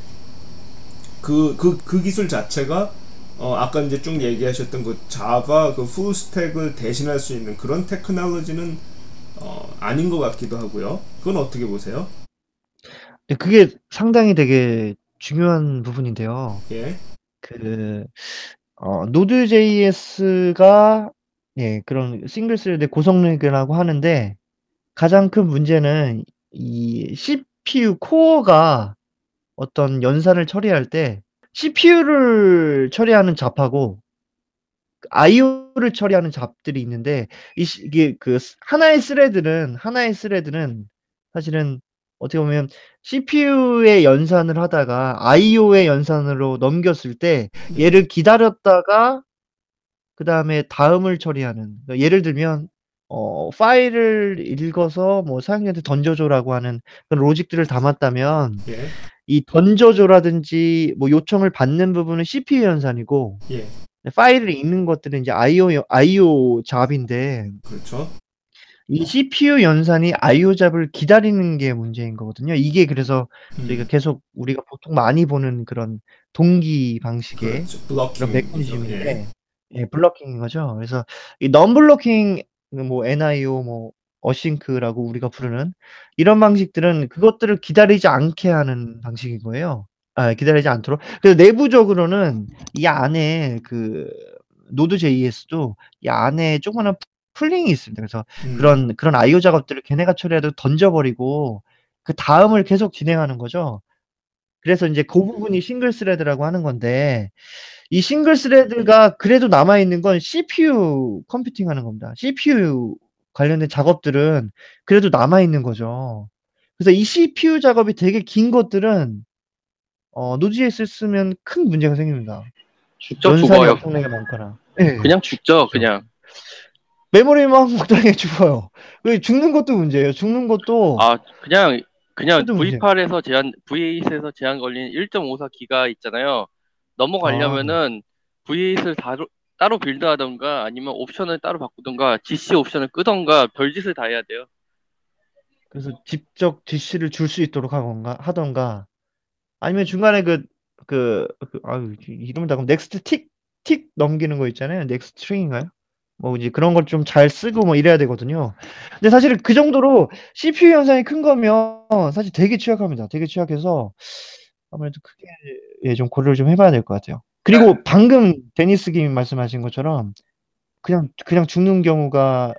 그 기술 자체가 아까 이제 쭉 얘기하셨던 그 자바 그 풀스택을 대신할 수 있는 그런 테크놀로지는 아닌 것 같기도 하고요. 그건 어떻게 보세요? 네, 그게 상당히 되게 중요한 부분인데요. 예. Node.js가 예, 그런 싱글스레드 고성능이라고 하는데 가장 큰 문제는 이 CPU 코어가 어떤 연산을 처리할 때 CPU를 처리하는 잡하고 IO를 처리하는 잡들이 있는데 이게 그 하나의 스레드는 사실은 어떻게 보면 CPU의 연산을 하다가 IO의 연산으로 넘겼을 때 얘를 기다렸다가 그 다음에 다음을 처리하는, 그러니까 예를 들면 파일을 읽어서 뭐 사용자한테 던져줘라고 하는 그런 로직들을 담았다면 예. 이 던져줘라든지 뭐 요청을 받는 부분은 CPU 연산이고 예. 파일을 읽는 것들은 이제 IO 잡인데 그렇죠. 이 CPU 연산이 IO 잡을 기다리는 게 문제인 거거든요. 이게 그래서 저희가 계속 우리가 보통 많이 보는 그런 동기 방식의 그렇죠. 블러킹 메커니즘인데 예, 블러킹인 거죠. 그래서 이 non-blocking 뭐 NIO 뭐 어싱크라고 우리가 부르는 이런 방식들은 그것들을 기다리지 않게 하는 방식인 거예요. 아, 기다리지 않도록. 그래서 내부적으로는 이 안에 그 Node.js도 이 안에 조그마한 풀링이 있습니다. 그래서 그런 IO 작업들을 걔네가 처리해도 던져버리고 그 다음을 계속 진행하는 거죠. 그래서 이제 그 부분이 싱글 스레드라고 하는 건데 이 싱글 스레드가 그래도 남아있는 건 CPU 컴퓨팅 하는 겁니다. CPU 관련된 작업들은 그래도 남아있는 거죠. 그래서 이 CPU 작업이 되게 긴 것들은 Node.js를 쓰면 큰 문제가 생깁니다. 죽죠, 죽어요. 연산이 많거나. 네. 그냥 죽죠, 그냥. 메모리만 먹다가 죽어요. 죽는 것도 문제예요. 죽는 것도. 아, 그냥 V8에서 제한, V8에서 제한 걸린 1.54기가 있잖아요. 넘어가려면은 V8을 따로 빌드하던가 아니면 옵션을 따로 바꾸던가 GC 옵션을 끄던가 별짓을 다 해야 돼요. 그래서 직접 GC를 줄 수 있도록 하던가 아니면 중간에 이름을 다 그럼 넥스트 틱 넘기는 거 있잖아요. 넥스트 스트링인가요? 뭐 이제 그런 걸 좀 잘 쓰고 뭐 이래야 되거든요. 근데 사실은 그 정도로 CPU 연산이 큰 거면 사실 되게 취약합니다. 되게 취약해서 아무래도 크게 예, 좀 고려를 좀 해봐야 될 것 같아요. 그리고 방금 데니스 김이 말씀하신 것처럼 그냥 죽는 경우가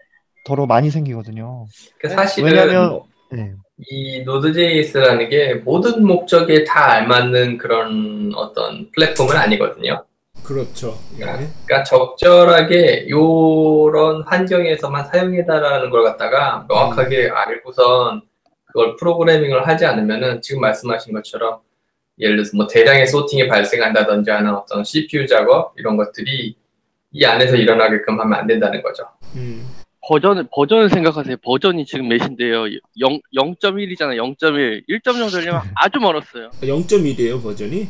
더러 많이 생기거든요. 그러니까 사실은 왜냐하면 네. 이 Node.js라는 게 모든 목적에 다 알맞는 그런 어떤 플랫폼은 아니거든요. 그렇죠. 그러니까 적절하게 이런 환경에서만 사용해달라는 걸 갖다가 명확하게 알고선 그걸 프로그래밍을 하지 않으면은 지금 말씀하신 것처럼 예를 들어서 뭐 대량의 소팅이 발생한다든지 하는 어떤 CPU 작업 이런 것들이 이 안에서 일어나게끔 하면 안 된다는 거죠. 버전을 생각하세요. 버전이 지금 몇인데요? 0.1이잖아요. 0.1. 1.0 되려면 아주 멀었어요. 0.1이에요, 버전이?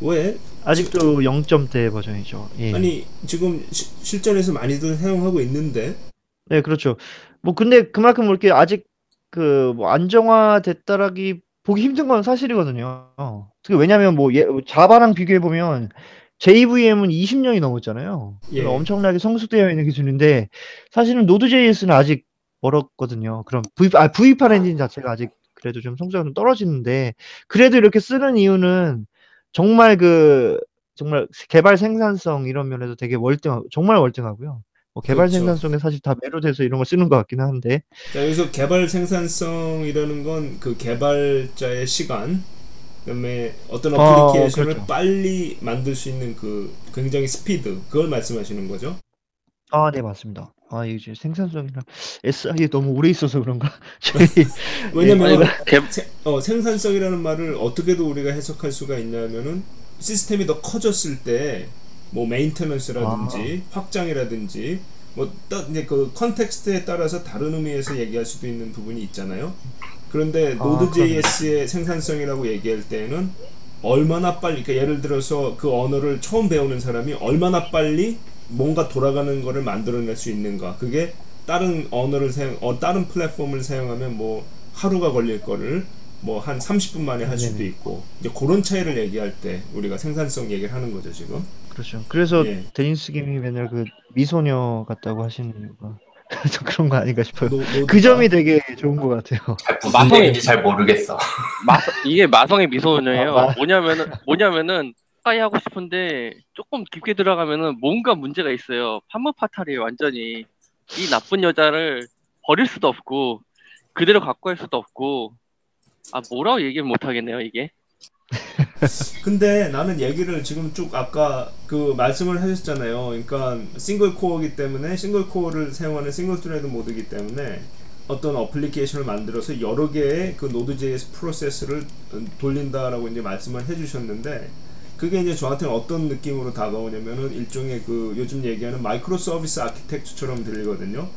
왜? 아직도 0점대 버전이죠. 예. 아니, 지금 실전에서 많이들 사용하고 있는데. 네, 그렇죠. 뭐 근데 그만큼 이렇게 아직 그 뭐 안정화됐다라기 보기 힘든 건 사실이거든요. 특히 왜냐하면 뭐 자바랑 비교해 보면 JVM은 20년이 넘었잖아요. 예. 엄청나게 성숙되어 있는 기술인데 사실은 Node.js는 아직 멀었거든요. 그럼 V8 엔진 자체가 아직 그래도 좀 성숙도가 좀 떨어지는데 그래도 이렇게 쓰는 이유는 정말 개발 생산성 이런 면에서 되게 정말 월등하고요. 뭐 개발 그렇죠. 생산성에 사실 다 매료돼서 이런 걸 쓰는 것 같긴 한데. 자, 여기서 개발 생산성이라는 건 그 개발자의 시간, 그다음에 어떤 어플리케이션을 그렇죠. 빨리 만들 수 있는 그 굉장히 스피드, 그걸 말씀하시는 거죠? 아, 네, 맞습니다. 아, 이게 지금 생산성이랑 SI에 너무 오래 있어서 그런가? 왜냐면 생산성이라는 말을 어떻게도 우리가 해석할 수가 있냐면은 시스템이 더 커졌을 때 뭐 메인테넌스라든지 확장이라든지 뭐 그 컨텍스트에 따라서 다른 의미에서 얘기할 수도 있는 부분이 있잖아요. 그런데 Node.js의 생산성이라고 얘기할 때는 얼마나 빨리, 그러니까 예를 들어서 그 언어를 처음 배우는 사람이 얼마나 빨리 뭔가 돌아가는 거를 만들어낼 수 있는가, 그게 다른 언어를 사용, 다른 플랫폼을 사용하면 뭐 하루가 걸릴 거를 뭐 한 30분 만에 할 수도 있고, 이제 그런 차이를 얘기할 때 우리가 생산성 얘기를 하는 거죠 지금. 그렇죠. 그래서 예. 데니스 김이 맨날 그 미소녀 같다고 하시는 이유가 저 그런 거 아닌가 싶어요. 그 점이 되게 좋은 것 같아요. 무슨 얘기인지 잘 모르겠어. 이게 마성의 미소녀예요. 뭐냐면은 가까이 하고 싶은데 조금 깊게 들어가면은 뭔가 문제가 있어요. 판무파탈이에요 완전히. 이 나쁜 여자를 버릴 수도 없고 그대로 갖고 할 수도 없고. 아, 뭐라고 얘기를 못하겠네요 이게. 근데 나는 얘기를 지금 쭉 아까 그 말씀을 하셨잖아요. 그러니까 싱글코어이기 때문에, 싱글코어를 사용하는 싱글트레드 모드이기 때문에 어떤 어플리케이션을 만들어서 여러 개의 그 노드.js 프로세스를 돌린다라고 이제 말씀을 해주셨는데, 그게 이제 저한테는 어떤 느낌으로 다가오냐면은 일종의 그 요즘 얘기하는 마이크로 서비스 아키텍처처럼 들리거든요.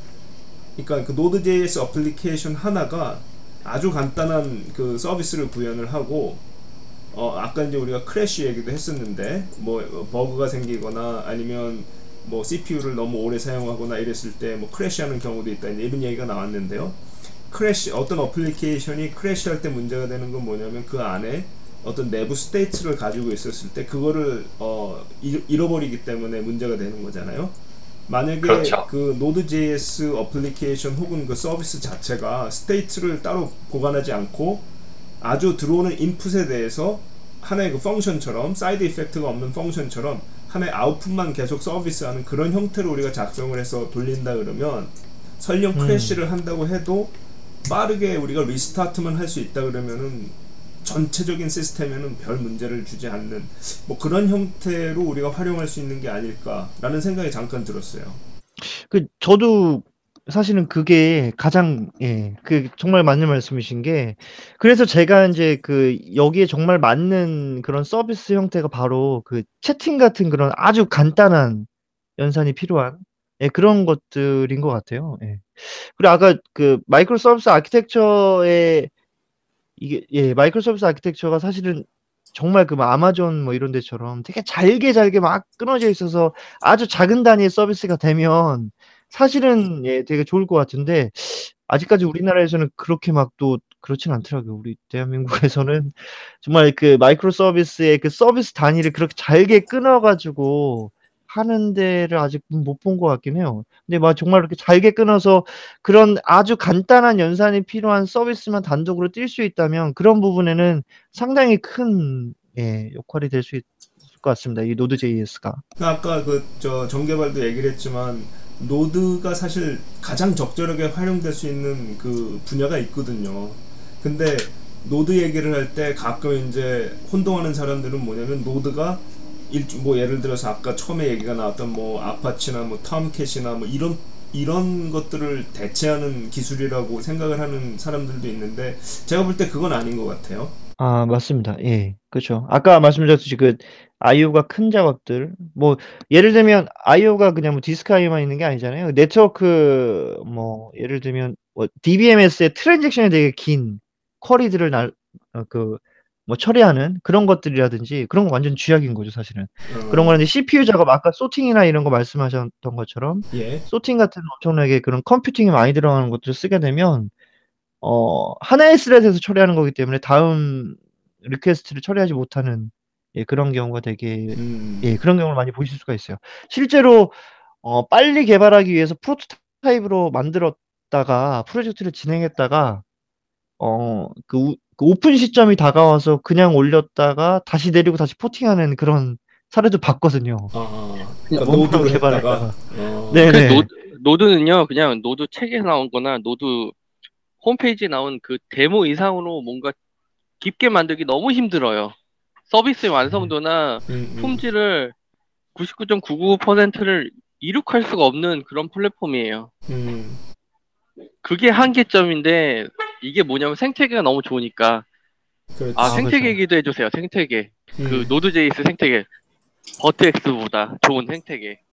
그러니까 그 노드.js 어플리케이션 하나가 아주 간단한 그 서비스를 구현을 하고, 아까 이제 우리가 크래쉬 얘기도 했었는데, 뭐 버그가 생기거나 아니면 뭐 CPU를 너무 오래 사용하거나 이랬을 때 뭐 크래쉬하는 경우도 있다, 이제 이런 얘기가 나왔는데요. 크래쉬, 어떤 어플리케이션이 크래쉬할 때 문제가 되는 건 뭐냐면 그 안에 어떤 내부 스테이트를 가지고 있었을 때 그거를 잃어버리기 때문에 문제가 되는 거잖아요. 만약에 그렇죠. 그 Node.js 어플리케이션 혹은 그 서비스 자체가 스테이트를 따로 보관하지 않고 아주 들어오는 인풋에 대해서 하나의 그 펑션처럼, 사이드 이펙트가 없는 펑션처럼 하나의 아웃풋만 계속 서비스하는 그런 형태로 우리가 작성을 해서 돌린다 그러면, 설령 크래시를 한다고 해도 빠르게 우리가 리스타트만 할 수 있다 그러면은 전체적인 시스템에는 별 문제를 주지 않는 뭐 그런 형태로 우리가 활용할 수 있는 게 아닐까라는 생각이 잠깐 들었어요. 그 저도 사실은 그게 가장, 예, 그 정말 맞는 말씀이신 게, 그래서 제가 이제 그 여기에 정말 맞는 그런 서비스 형태가 바로 그 채팅 같은 그런 아주 간단한 연산이 필요한, 예, 그런 것들인 것 같아요. 예. 그리고 아까 그 마이크로 서비스 아키텍처의 이게, 예, 마이크로 서비스 아키텍처가 사실은 정말 그 아마존 뭐 이런 데처럼 되게 잘게 막 끊어져 있어서 아주 작은 단위의 서비스가 되면 사실은, 예, 되게 좋을 것 같은데, 아직까지 우리나라에서는 그렇게 막 또 그렇진 않더라고요. 우리 대한민국에서는 정말 그 마이크로 서비스의 그 서비스 단위를 그렇게 잘게 끊어가지고 하는 데를 아직 못 본 것 같긴 해요. 근데 막 정말 이렇게 잘게 끊어서 그런 아주 간단한 연산이 필요한 서비스만 단독으로 뛸 수 있다면 그런 부분에는 상당히 큰, 예, 역할이 될 수 있을 것 같습니다. 이 Node.js가. 아까 그 저 정개발도 얘기를 했지만 노드가 사실 가장 적절하게 활용될 수 있는 그 분야가 있거든요. 근데 노드 얘기를 할 때 가끔 이제 혼동하는 사람들은 뭐냐면, 노드가 뭐 예를 들어서 아까 처음에 얘기가 나왔던 뭐 아파치나 뭐 톰캣이나 뭐 이런 것들을 대체하는 기술이라고 생각을 하는 사람들도 있는데, 제가 볼 때 그건 아닌 것 같아요. 아, 맞습니다. 예, 그렇죠. 아까 말씀드렸듯이 그 IO가 큰 작업들, 뭐 예를 들면 IO가 그냥 뭐 디스크 IO만 있는 게 아니잖아요. 네트워크 뭐 예를 들면 뭐 DBMS의 트랜잭션이 되게 긴 쿼리들을 뭐 처리하는 그런 것들이라든지, 그런 거 완전 쥐약인 거죠 사실은. 그런 거는 CPU 작업, 아까 소팅이나 이런 거 말씀하셨던 것처럼, 예. 소팅 같은 엄청나게 그런 컴퓨팅이 많이 들어가는 것들을 쓰게 되면 하나의 스레드에서 처리하는 거기 때문에 다음 리퀘스트를 처리하지 못하는, 예, 그런 경우가 되게, 예, 그런 경우를 많이 보실 수가 있어요. 실제로 빨리 개발하기 위해서 프로토타입으로 만들었다가 프로젝트를 진행했다가 그 오픈 시점이 다가와서 그냥 올렸다가 다시 내리고 다시 포팅하는 그런 사례도 봤거든요. 그러니까 노드로 개발했다가. 네네. 노드는요, 그냥 노드 책에서 나온 거나 노드 홈페이지에 나온 그 데모 이상으로 뭔가 깊게 만들기 너무 힘들어요. 서비스의 완성도나 품질을 99.99%를 이룩할 수가 없는 그런 플랫폼이에요. 그게 한계점인데, 이게 뭐냐면 생태계가 너무 좋으니까. 그렇지. 아, 생태계기도 해주세요. 생태계. 그 Node.js 생태계. 버트엑스보다 좋은 생태계.